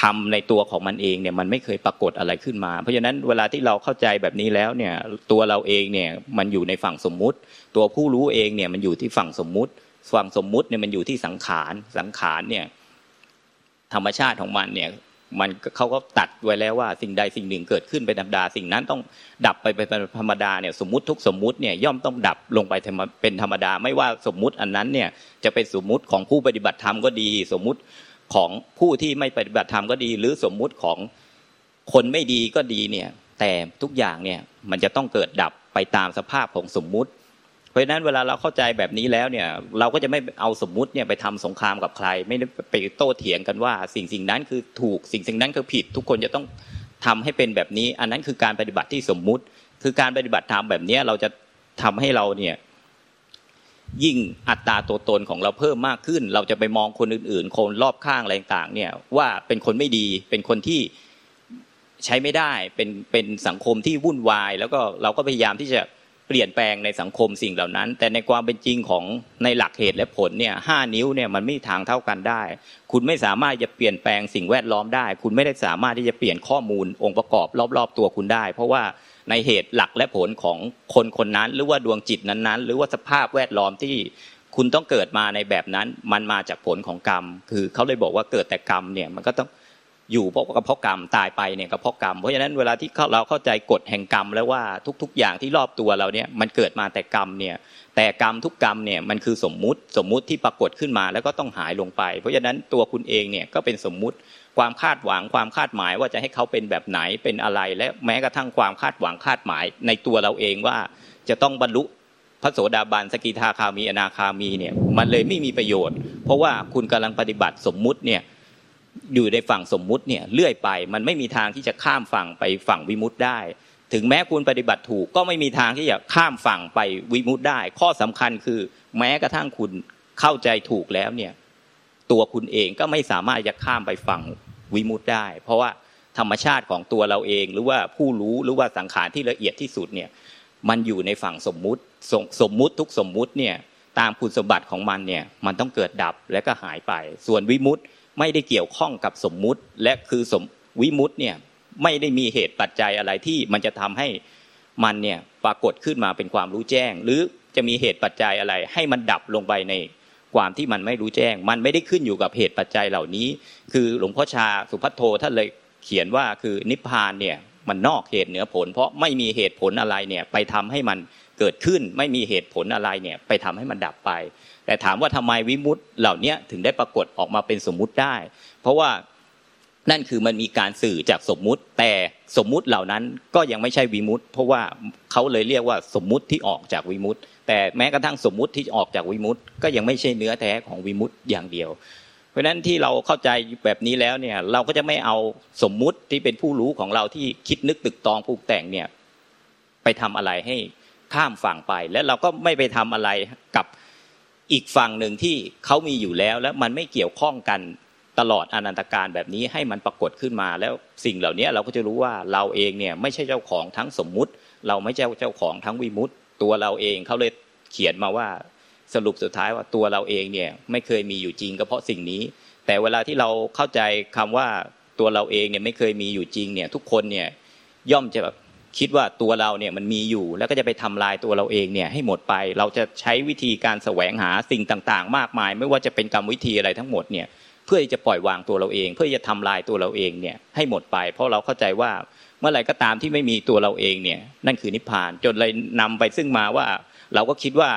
ธรรมในตัวของมันเองเนี่ยมันไม่เคยปรากฏอะไรขึ้นมาเพราะฉะนั้นเวลาที่เราเข้าใจแบบนี้แล้วเนี่ยตัวเราเองเนี่ยมันอยู่ในฝั่งสมมุติตัวผู้รู้เองเนี่ยมันอยู่ที่ฝั่งสมมุติฝั่งสมมุติเนี่ยมันอยู่ที่สังขารสังขารเนี่ยธรรมชาติของมันเนี่ยมันเขาก็ตัดไว้แล้วว่าสิ่งใดสิ่งหนึ่งเกิดขึ้นเป็นธรรมดาสิ่งนั้นต้องดับไปเป็นธรรมดาเนี่ยสมมุติทุกสมมุติเนี่ยย่อมต้องดับลงไปเป็นธรรมดาไม่ว่าสมมุติอันนั้นเนี่ยจะเป็นสมมุติของผู้ปฏิบัติธรรมก็ดีสมมุติของผู้ที่ไม่ปฏิบัติธรรมก็ดีหรือสมมุติของคนไม่ดีก็ดีเนี่ยแต่ทุกอย่างเนี่ยมันจะต้องเกิดดับไปตามสภาพของสมมุติเพราะฉะนั้นเวลาเราเข้าใจแบบนี้แล้วเนี่ยเราก็จะไม่เอาสมมุติเนี่ยไปทำสงครามกับใครไม่ไปโต้เถียงกันว่าสิ่งสิ่งนั้นคือถูกสิ่งสิ่งนั้นคือผิดทุกคนจะต้อง ทำให้เป็นแบบนี้อันนั้นคือการปฏิบัติที่สมมุติคือการปฏิบัติธรรมแบบนี้เราจะทำให้เราเนี่ยยิ่งอัตราตัวตนของเราเพิ่มมากขึ้นเราจะไปมองคนอื่นๆคนรอบข้างอะไรต่างๆเนี่ยว่าเป็นคนไม่ดีเป็นคนที่ใช้ไม่ได้เป็นเป็นสังคมที่วุ่นวายแล้วก็เราก็พยายามที่จะเปลี่ยนแปลงในสังคมสิ่งเหล่านั้นแต่ในความเป็นจริงของในหลักเหตุและผลเนี่ยห้านิ้วเนี่ยมันไม่ทางเท่ากันได้คุณไม่สามารถจะเปลี่ยนแปลงสิ่งแวดล้อมได้คุณไม่ได้สามารถที่จะเปลี่ยนข้อมูลองค์ประกอบรอบๆตัวคุณได้เพราะว่าในเหตุหลักและผลของคนคนนั้นหรือว่าดวงจิตนั้นๆหรือว่าสภาพแวดล้อมที่คุณต้องเกิดมาในแบบนั้นมันมาจากผลของกรรมคือเขาเลยบอกว่าเกิดแต่กรรมเนี่ยมันก็ต้องอยู่เพราะกับเพราะกรรมตายไปเนี่ยกับเพราะกรรมเพราะฉะนั้นเวลาที่เราเข้าใจกฎแห่งกรรมแล้วว่าทุกๆอย่างที่รอบตัวเราเนี่ยมันเกิดมาแต่กรรมเนี่ยแต่กรรมทุกกรรมเนี่ยมันคือสมมุติสมมุติที่ปรากฏขึ้นมาแล้วก็ต้องหายลงไปเพราะฉะนั้นตัวคุณเองเนี่ยก็เป็นสมมุติความคาดหวังความคาดหมายว่าจะให้เขาเป็นแบบไหนเป็นอะไรและแม้กระทั่งความคาดหวังคาดหมายในตัวเราเองว่าจะต้องบรรลุพระโสดาบันสกิทาคามีอนาคามีเนี่ยมันเลยไม่มีประโยชน์เพราะว่าคุณกำลังปฏิบัติสมมุติเนี่ยอยู่ในฝั่งสมมุติเนี่ยเลื่อยไปมันไม่มีทางที่จะข้ามฝั่งไปฝั่งวิมุตติได้ถึงแม้คุณปฏิบัติถูกก็ไม่มีทางที่จะข้ามฝั่งไปวิมุตติได้ข้อสำคัญคือแม้กระทั่งคุณเข้าใจถูกแล้วเนี่ยตัวคุณเองก็ไม่สามารถจะข้ามไปฝั่งวิมุตติได้เพราะว่าธรรมชาติของตัวเราเองหรือว่าผู้รู้หรือว่าสังขารที่ละเอียดที่สุดเนี่ยมันอยู่ในฝั่งสมมุติสมมุติทุกสมมุติเนี่ยตามคุณสมบัติของมันเนี่ยมันต้องเกิดดับและก็หายไปส่วนวิมุตติไม่ได้เกี่ยวข้องกับสมมุติและคือสมวิมุตติเนี่ยไม่ได้มีเหตุปัจจัยอะไรที่มันจะทำให้มันเนี่ยปรากฏขึ้นมาเป็นความรู้แจ้งหรือจะมีเหตุปัจจัยอะไรให้มันดับลงไปในความที่มันไม่รู้แจ้งมันไม่ได้ขึ้นอยู่กับเหตุปัจจัยเหล่านี้คือหลวงพ่อชาสุภัทโทท่านเลยเขียนว่าคือนิพพานเนี่ยมันนอกเหตุเหนือผลเพราะไม่มีเหตุผลอะไรเนี่ยไปทำให้มันเกิดขึ้นไม่มีเหตุผลอะไรเนี่ยไปทำให้มันดับไปแต่ถามว่าทำไมวิมุตติเหล่านี้ถึงได้ปรากฏออกมาเป็นสมมุติได้เพราะว่านั่นคือมันมีการสื่อจากสมมุติแต่สมมุติเหล่านั้นก็ยังไม่ใช่วิมุตติเพราะว่าเขาเลยเรียกว่าสมมุติที่ออกจากวิมุตติแต่แม้กระทั่งสมมุติที่ออกจากวิมุตติก็ยังไม่ใช่เนื้อแท้ของวิมุตติอย่างเดียวเพราะฉะนั้นที่เราเข้าใจแบบนี้แล้วเนี่ยเราก็จะไม่เอาสมมุติที่เป็นผู้รู้ของเราที่คิดนึกตึกตองปรุงแต่งเนี่ยไปทำอะไรให้ข้ามฝั่งไปและเราก็ไม่ไปทำอะไรกับอีกฝั่งหนึ่งที่เขามีอยู่แล้วและมันไม่เกี่ยวข้องกันตลอดอนันตกาลแบบนี้ให้มันปรากฏขึ้นมาแล้วสิ่งเหล่านี้เราก็จะรู้ว่าเราเองเนี่ยไม่ใช่เจ้าของทั้งสมมุติเราไม่ใช่เจ้าของทั้งวิมุตติตัวเราเองเขาเลยเขียนมาว่าสรุปสุดท้ายว่าตัวเราเองเนี่ยไม่เคยมีอยู่จริงก็เพราะสิ่งนี้แต่เวลาที่เราเข้าใจคำว่าตัวเราเองเนี่ยไม่เคยมีอยู่จริงเนี่ยทุกคนเนี่ยย่อมจะคิดว่าตัวเราเนี่ยมันมีอยู่แล้วก็จะไปทำลายตัวเราเองเนี่ยให้หมดไปเราจะใช้วิธีการแสวงหาสิ่งต่างๆมากมายไม่ว่าจะเป็นกรรมวิธีอะไรทั้งหมดเนี่ยเพื่อจะปล่อยวางตัวเราเองเพื่อจะทำลายตัวเราเองเนี่ยให้หมดไปเพราะเราเข้าใจว่าเมื่อไหร่ก็ตามที่ไม่มีตัวเราเองเนี่ยนั่นคือนิพพานจนเลยนำไปซึ่งมาว่าเราก็คิดว่า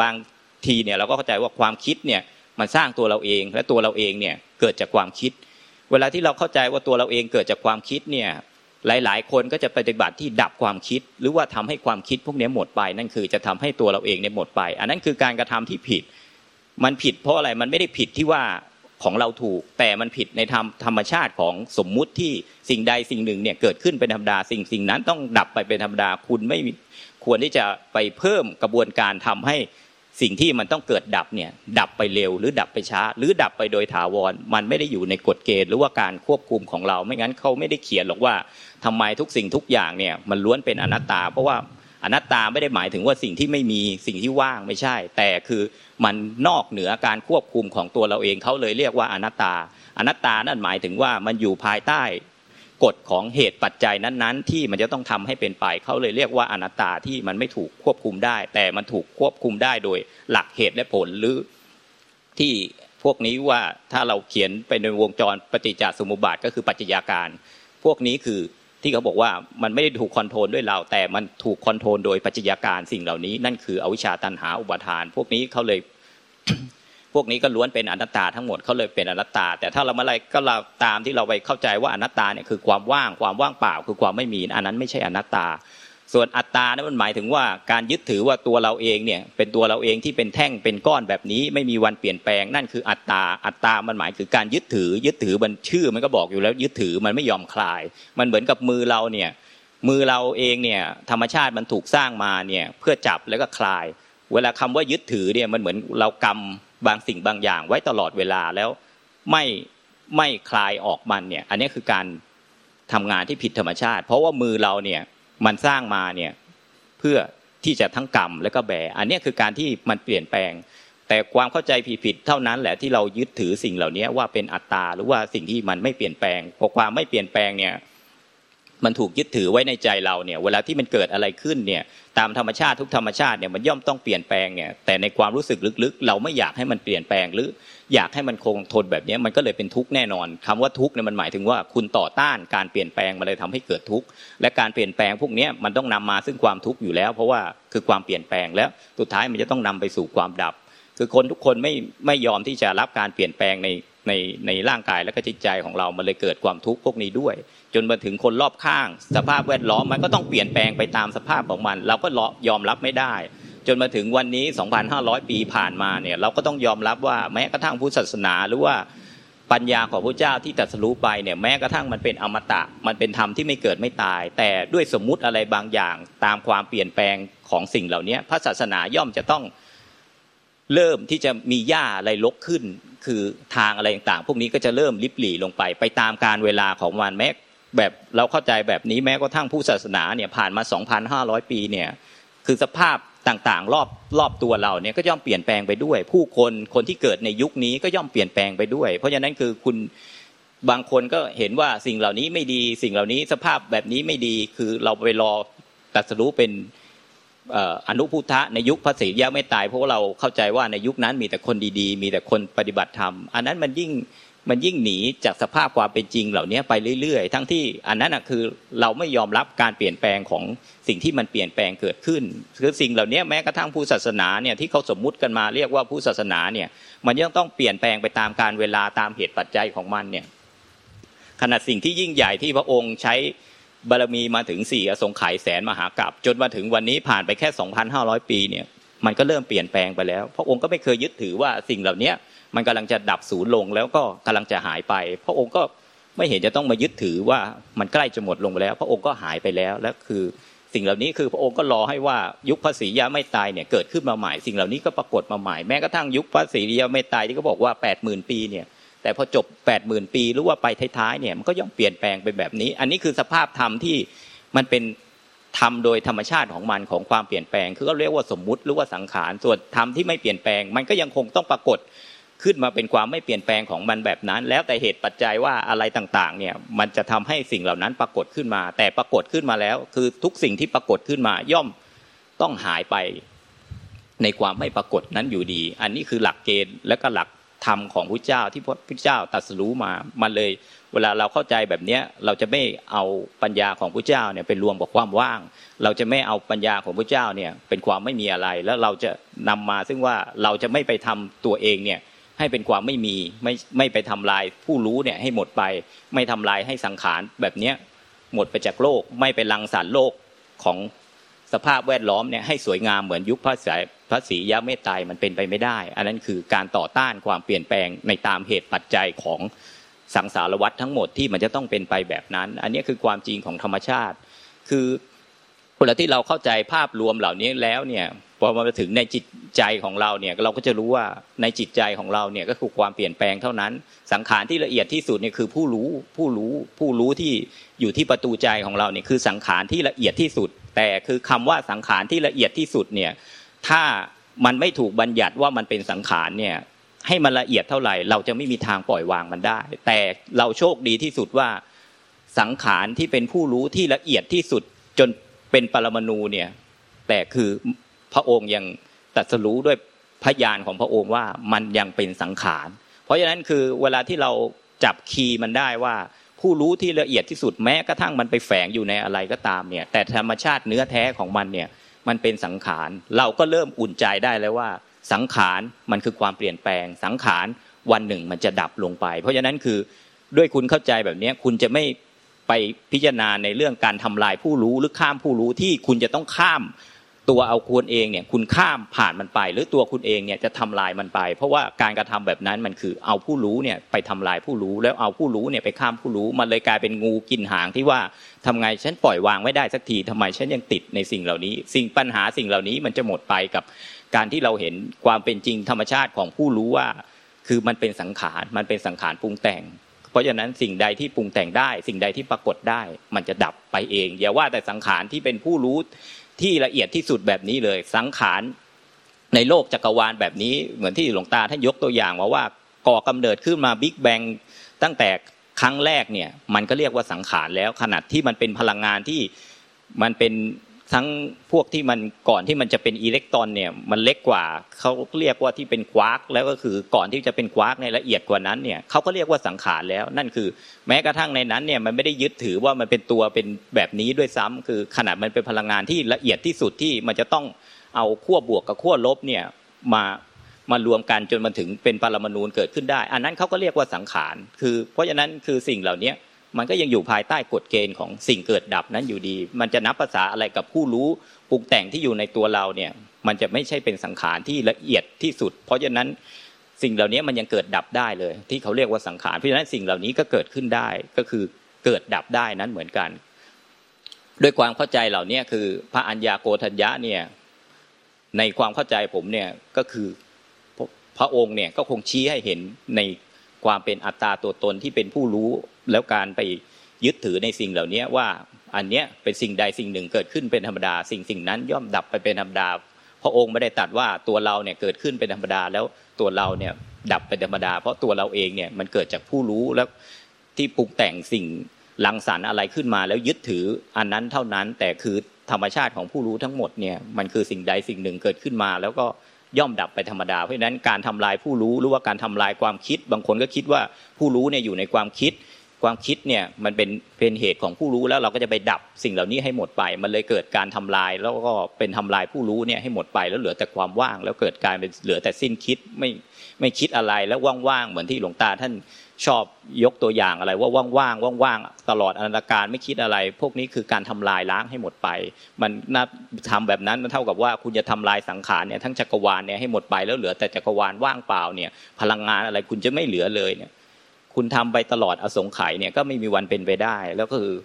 บางทีเนี่ยเราก็เข้าใจว่าความคิดเนี่ยมันสร้างตัวเราเองและตัวเราเองเนี่ยเกิดจากความคิดเวลาที่เราเข้าใจว่าตัวเราเองเกิดจากความคิดเนี่ยหลายๆคนก็จะปฏิบัติที่ดับความคิดหรือว่าทำให้ความคิดพวกนี้หมดไปนั่นคือจะทำให้ตัวเราเองเนี่ยหมดไปอันนั้นคือการกระทำที่ผิดมันผิดเพราะอะไรมันไม่ได้ผิดที่ว่าของเราถูกแต่มันผิดในธรรมธรรมชาติของสมมุติที่สิ่งใดสิ่งหนึ่งเนี่ยเกิดขึ้นเป็นธรรมดาสิ่งสิ่งนั้นต้องดับไปเป็นธรรมดาคุณไม่ควรที่จะไปเพิ่มกระบวนการทำให้สิ่งที่มันต้องเกิดดับเนี่ยดับไปเร็วหรือดับไปช้าหรือดับไปโดยถาวรมันไม่ได้อยู่ในกฎเกณฑ์หรือว่าการควบคุมของเราไม่งั้นเขาไม่ได้เขียนหรอกว่าทำไมทุกสิ่งทุกอย่างเนี่ยมันล้วนเป็นอนัตตาเพราะว่าอนัตตาไม่ได้หมายถึงว่าสิ่งที่ไม่มีสิ่งที่ว่างไม่ใช่แต่คือมันนอกเหนือการควบคุมของตัวเราเองเขาเลยเรียกว่าอนัตตาอนัตตานั่นหมายถึงว่ามันอยู่ภายใต้กฎของเหตุปัจจัยนั้นๆที่มันจะต้องทำให้เป็นไปเขาเลยเรียกว่าอนัตตาที่มันไม่ถูกควบคุมได้แต่มันถูกควบคุมได้โดยหลักเหตุและผลหรือที่พวกนี้ว่าถ้าเราเขียนไปในวงจรปฏิจจสมุปบาทก็คือปัจจัยการพวกนี้คือที่เขาบอกว่ามันไม่ได้ถูกคอนโทรลด้วยเราแต่มันถูกคอนโทรลโดยปัจจัยการสิ่งเหล่านี้นั่นคืออวิชชาตัณหาอุปาทานพวกนี้เขาเลย พวกนี้ก็ล้วนเป็นอนัตตาทั้งหมดเขาเลยเป็นอนัตตาแต่ถ้าเราอะไรก็เราตามที่เราไปเข้าใจว่าอนัตตาเนี่ยคือความว่างความว่างเปล่าคือความไม่มีอันนั้นไม่ใช่อนัตตา ส่วนอัตตานั้นมันหมายถึงว่าการยึดถือว่าตัวเราเองเนี่ยเป็นตัวเราเองที่เป็นแท่งเป็นก้อนแบบนี้ไม่มีวันเปลี่ยนแปลงนั่นคืออัตตาอัตตามันหมายถึงการยึดถือยึดถือมันชื่อมันก็บอกอยู่แล้วยึดถือมันไม่ยอมคลายมันเหมือนกับมือเราเนี่ยมือเราเองเนี่ยธรรมชาติมันถูกสร้างมาเนี่ยเพื่อจับแล้วก็คลายเวลาคำว่ายึดถือเนี่ยมันเหมือนเรากำบางสิ่งบางอย่างไว้ตลอดเวลาแล้วไม่ไม่คลายออกมันเนี่ยอันนี้คือการทำงานที่ผิดธรรมชาติเพราะว่ามือเราเนี่ยมันสร้างมาเนี่ยเพื่อที่จะทั้งกรรมแล้วก็แบอันนี้คือการที่มันเปลี่ยนแปลงแต่ความเข้าใจผิดๆเท่านั้นแหละที่เรายึดถือสิ่งเหล่านี้ว่าเป็นอัตตาหรือว่าสิ่งที่มันไม่เปลี่ยนแปลงพอความไม่เปลี่ยนแปลงเนี่ยมันถูกยึดถือไว้ในใจเราเนี่ยเวลาที่มันเกิดอะไรขึ้นเนี่ยตามธรรมชาติทุกธรรมชาติเนี่ยมันย่อมต้องเปลี่ยนแปลงเนี่ยแต่ในความรู้สึกลึกๆเราไม่อยากให้มันเปลี่ยนแปลงหรืออยากให้มันคงทนแบบนี้มันก็เลยเป็นทุกข์แน่นอนคำว่าทุกข์เนี่ยมันหมายถึงว่าคุณต่อต้านการเปลี่ยนแปลงมันเลยทำให้เกิดทุกข์และการเปลี่ยนแปลงพวกนี้มันต้องนำมาซึ่งความทุกข์อยู่แล้วเพราะว่าคือความเปลี่ยนแปลงแล้วสุดท้ายมันจะต้องนำไปสู่ความดับคือคนทุกคนไม่ไม่ยอมที่จะรับการเปลี่ยนแปลงในในในร่างกายและก็จิตใจของเรามันเลยเกิดความทุกข์พวกนี้ด้วยจนมาถึงคนรอบข้างสภาพแวดล้อมมันก็ต้องเปลี่ยนแปลงไปตามสภาพของมันเราก็ยอมรับไม่ได้จนมาถึงวันนี้ สองพันห้าร้อย ปีผ่านมาเนี่ยเราก็ต้องยอมรับว่าแม้กระทั่งพุทธศาสนาหรือว่าปัญญาของพระเจ้าที่ตรัสรู้ไปเนี่ยแม้กระทั่งมันเป็นอมตะมันเป็นธรรมที่ไม่เกิดไม่ตายแต่ด้วยสมมุติอะไรบางอย่างตามความเปลี่ยนแปลงของสิ่งเหล่านี้พระศาสนาย่อมจะต้องเริ่มที่จะมีหญ้าอะไรรกขึ้นคือทางอะไรต่างๆพวกนี้ก็จะเริ่มลิบหลี่ลงไปไปตามการเวลาของมันแม้แบบเราเข้าใจแบบนี้แม้กระทั่งผู้ศาสนาเนี่ยผ่านมา สองพันห้าร้อย ปีเนี่ยคือสภาพต่างๆรอบรอบตัวเราเนี่ยก็ย่อมเปลี่ยนแปลงไปด้วยผู้คนคนที่เกิดในยุคนี้ก็ย่อมเปลี่ยนแปลงไปด้วยเพราะฉะนั้นคือคุณบางคนก็เห็นว่าสิ่งเหล่านี้ไม่ดีสิ่งเหล่านี้สภาพแบบนี้ไม่ดีคือเราไปรอตรัสรู้เป็นอนุพุทธะในยุคพระศรีอริยเมตไตรเพราะเราเข้าใจว่าในยุคนั้นมีแต่คนดีๆมีแต่คนปฏิบัติธรรมอันนั้นมันยิ่งมันยิ่งหนีจากสภาพความเป็นจริงเหล่านี้ไปเรื่อยๆทั้งที่อันนั้นคือเราไม่ยอมรับการเปลี่ยนแปลงของสิ่งที่มันเปลี่ยนแปลงเกิดขึ้นคือสิ่งเหล่านี้แม้กระทั่งผู้ศาสนาเนี่ยที่เขาสมมุติกันมาเรียกว่าผู้ศาสนาเนี่ยมันยังต้องเปลี่ยนแปลงไปตามการเวลาตามเหตุปัจจัยของมันเนี่ยขนาดสิ่งที่ยิ่งใหญ่ที่พระองค์ใช้บารมีมาถึงสี่อสงไขยแสนมหากาพย์จนมาถึงวันนี้ผ่านไปแค่ สองพันห้าร้อย ปีเนี่ยมันก็เริ่มเปลี่ยนแปลงไปแล้วพระองค์ก็ไม่เคยยึดถือว่าสิ่งเหล่านี้มันกำลังจะดับสูญลงแล้วก็กำลังจะหายไปพระองค์ก็ไม่เห็นจะต้องมายึดถือว่ามันใกล้จะหมดลงไปแล้วพระองค์ก็หายไปแล้วและคือสิ่งเหล่านี้คือพระองค์ก็รอให้ว่ายุคพระศรีอริยเมตไตรเนี่ยเกิดขึ้นมาใหม่สิ่งเหล่านี้ก็ปรากฏมาใหม่แม้กระทั่งยุคพระศรีอริยเมตไตรที่เขาบอกว่า แปดหมื่น ปีเนี่ยแต่พอจบ แปดหมื่น ปีหรือว่าไปท้ายๆเนี่ยมันก็ย่อมเปลี่ยนแปลงไปแบบนี้อันนี้คือสภาพธรรมที่มันเป็นธรรมโดยธรรมชาติของมันของความเปลี่ยนแปลงคือก็เรียกว่าสมมุติหรือว่าสังขารส่วนธรรมที่ไม่เปลี่ยนแปลงมันก็ยังคงต้องปรากฏขึ้นมาเป็นความไม่เปลี่ยนแปลงของมันแบบนั้นแล้วแต่เหตุปัจจัยว่าอะไรต่างๆเนี่ยมันจะทำให้สิ่งเหล่านั้นปรากฏขึ้นมาแต่ปรากฏขึ้นมาแล้วคือทุกสิ่งที่ปรากฏขึ้นมาย่อมต้องหายไปในความไม่ปรากฏนั้นอยู่ดีอันนี้คือหลักเกณฑ์และก็หลักธรรมของพุทธเจ้าที่พุทธเจ้าตรัสรู้มามันเลยเวลาเราเข้าใจแบบนี้เราจะไม่เอาปัญญาของพุทธเจ้าเนี่ยไปรวมกับความว่างเราจะไม่เอาปัญญาของพุทธเจ้าเนี่ยเป็นความไม่มีอะไรแล้วเราจะนำมาซึ่งว่าเราจะไม่ไปทำตัวเองเนี่ยให้เป็นความไม่มีไม่ไม่ไปทำลายผู้รู้เนี่ยให้หมดไปไม่ทำลายให้สังขารแบบเนี้ยหมดไปจากโลกไม่ไปรังสรรค์โลกของสภาพแวดล้อมเนี่ยให้สวยงามเหมือนยุคพระศรีพระศรีอริยเมตไตรมันเป็นไปไม่ได้อันนั้นคือการต่อต้านความเปลี่ยนแปลงในตามเหตุปัจจัยของสังสารวัฏทั้งหมดที่มันจะต้องเป็นไปแบบนั้นอันนี้คือความจริงของธรรมชาติคือเวลาที่เราเข้าใจภาพรวมเหล่านี้แล้วเนี่ยพอมาถึงในจิตใจของเราเนี่ยเราก็จะรู้ว่าในจิตใจของเราเนี่ยก็คือความเปลี่ยนแปลงเท่านั้นสังขารที่ละเอียดที่สุดเนี่ยคือผู้รู้ผู้รู้ผู้รู้ที่อยู่ที่ประตูใจของเราเนี่ยคือสังขารที่ละเอียดที่สุดแต่คือคำว่าสังขารที่ละเอียดที่สุดเนี่ยถ้ามันไม่ถูกบัญญัติว่ามันเป็นสังขารเนี่ยให้มันละเอียดเท่าไหร่เราจะไม่มีทางปล่อยวางมันได้แต่เราโชคดีที่สุดว่าสังขารที่เป็นผู้รู้ที่ละเอียดที่สุดจนเป็นปรมาณูเนี่ยแต่คือพระองค์ยังตรัสรู้ด้วยพยานของพระองค์ว่ามันยังเป็นสังขารเพราะฉะนั้นคือเวลาที่เราจับคีย์มันได้ว่าผู้รู้ที่ละเอียดที่สุดแม้กระทั่งมันไปแฝงอยู่ในอะไรก็ตามเนี่ยแต่ธรรมชาติเนื้อแท้ของมันเนี่ยมันเป็นสังขารเราก็เริ่มอุ่นใจได้แล้วว่าสังขารมันคือความเปลี่ยนแปลงสังขารวันหนึ่งมันจะดับลงไปเพราะฉะนั้นคือด้วยคุณเข้าใจแบบนี้คุณจะไม่ ไปพิจารณาในเรื่องการทำลายผู้รู้หรือข้ามผู้รู้ที่คุณจะต้องข้ามตัวเอาคุณเองเนี่ยคุณข้ามผ่านมันไปหรือตัวคุณเองเนี่ยจะทำลายมันไปเพราะว่าการกระทำแบบนั้นมันคือเอาผู้รู้เนี่ยไปทำลายผู้รู้แล้วเอาผู้รู้เนี่ยไปข้ามผู้รู้มันเลยกลายเป็นงูกินหางที่ว่าทำไงฉันปล่อยวางไม่ได้สักทีทำไมฉันยังติดในสิ่งเหล่านี้สิ่งปัญหาสิ่งเหล่านี้มันจะหมดไปกับการที่เราเห็นความเป็นจริงธรรมชาติของผู้รู้ว่าคือมันเป็นสังขารมันเป็นสังขารปรุงแต่งเพราะฉะนั้นสิ่งใดที่ปรุงแต่งได้สิ่งใดที่ปรากฏได้มันจะดับไปเองอย่าว่าแต่สังขารที่เป็นผู้รู้ที่ละเอียดที่สุดแบบนี้เลยสังขารในโลกจักรวาลแบบนี้เหมือนที่หลวงตาท่านยกตัวอย่างมาว่าก่อกำเนิดขึ้นมาบิ๊กแบงตั้งแต่ครั้งแรกเนี่ยมันก็เรียกว่าสังขารแล้วขนาดที่มันเป็นพลังงานที่มันเป็นทั้งพวกที่มันก่อนที่มันจะเป็นอิเล็กตรอนเนี่ยมันเล็กกว่าเขาเรียกว่าที่เป็นควาร์กแล้วก็คือก่อนที่จะเป็นควาร์กในละเอียดกว่านั้นเนี่ยเขาก็เรียกว่าสังขารแล้วนั่นคือแม้กระทั่งในนั้นเนี่ยมันไม่ได้ยึดถือว่ามันเป็นตัวเป็นแบบนี้ด้วยซ้ำคือขนาดมันเป็นพลังงานที่ละเอียดที่สุดที่มันจะต้องเอาขั้วบวกกับขั้วลบเนี่ยมามารวมกันจนมันถึงเป็นปรมาณูเกิดขึ้นได้อันนั้นเขาก็เรียกว่าสังขารคือเพราะฉะนั้นคือสิ่งเหล่านี้มันก็ยังอยู่ภายใต้กฎเกณฑ์ของสิ่งเกิดดับนั้นอยู่ดีมันจะนับภาษาอะไรกับผู้รู้ปรุงแต่งที่อยู่ในตัวเราเนี่ยมันจะไม่ใช่เป็นสังขารที่ละเอียดที่สุดเพราะฉะนั้นสิ่งเหล่านี้มันยังเกิดดับได้เลยที่เขาเรียกว่าสังขารเพราะฉะนั้นสิ่งเหล่านี้ก็เกิดขึ้นได้ก็คือเกิดดับได้นั้นเหมือนกันด้วยความเข้าใจเหล่านี้คือพระอัญญาโกฏัญญะเนี่ยในความเข้าใจผมเนี่ยก็คือพระองค์เนี่ยก็คงชี้ให้เห็นในความเป็นอัตตาตัวตนที่เป็นผู้รู้แล้วการไปยึดถือในสิ่งเหล่านี้ว่าอันเนี้ยเป็นสิ่งใดสิ่งหนึ่งเกิดขึ้นเป็นธรรมดาสิ่งสิ่งนั้นย่อมดับไปเป็นธรรมดาพระองค์ไม่ได้ตรัสว่าตัวเราเนี่ยเกิดขึ้นเป็นธรรมดาแล้วตัวเราเนี่ยดับเป็นธรรมดาเพราะตัวเราเองเนี่ยมันเกิดจากผู้รู้แล้วที่ปรุงแต่งสิ่งหลังสรรอะไรขึ้นมาแล้วยึดถืออันนั้นเท่านั้นแต่คือธรรมชาติของผู้รู้ทั้งหมดเนี่ยมันคือสิ่งใดสิ่งหนึ่งเกิดขึ้นมาแล้วก็ย่อมดับไปธรรมดาเพราะฉะนั้นการทำลายผู้รู้หรือว่าการทำลายความคิดบางคนก็คิดว่าผู้รู้เนี่ยอยู่ในความคิดความคิดเนี่ยมันเป็นเป็นเหตุของผู้รู้แล้วเราก็จะไปดับสิ่งเหล่านี้ให้หมดไปมันเลยเกิดการทำลายแล้วก็เป็นทำลายผู้รู้เนี่ยให้หมดไปแล้วเหลือแต่ความว่างแล้วเกิดการเป็นเหลือแต่สิ้นคิดไม่ไม่คิดอะไรแล้วว่างๆเหมือนที่หลวงตาท่านชอบยกตัวอย่างอะไรว่าว่างๆว่างๆตลอดอนันตกาลไม่คิดอะไรพวกนี้คือการทำลายล้างให้หมดไปมันน่าทำแบบนั้นมันเท่ากับว่าคุณจะทำลายสังขารเนี่ยทั้งจักรวาลเนี่ยให้หมดไปแล้วเหลือแต่จักรวาลว่างเปล่าเนี่ยพลังงานอะไรคุณจะไม่เหลือเลยเนี่ยคุณทำไปตลอดอสงไขยเนี่ยก็ไม่มีวันเป็นไปได้แล้วก็คือ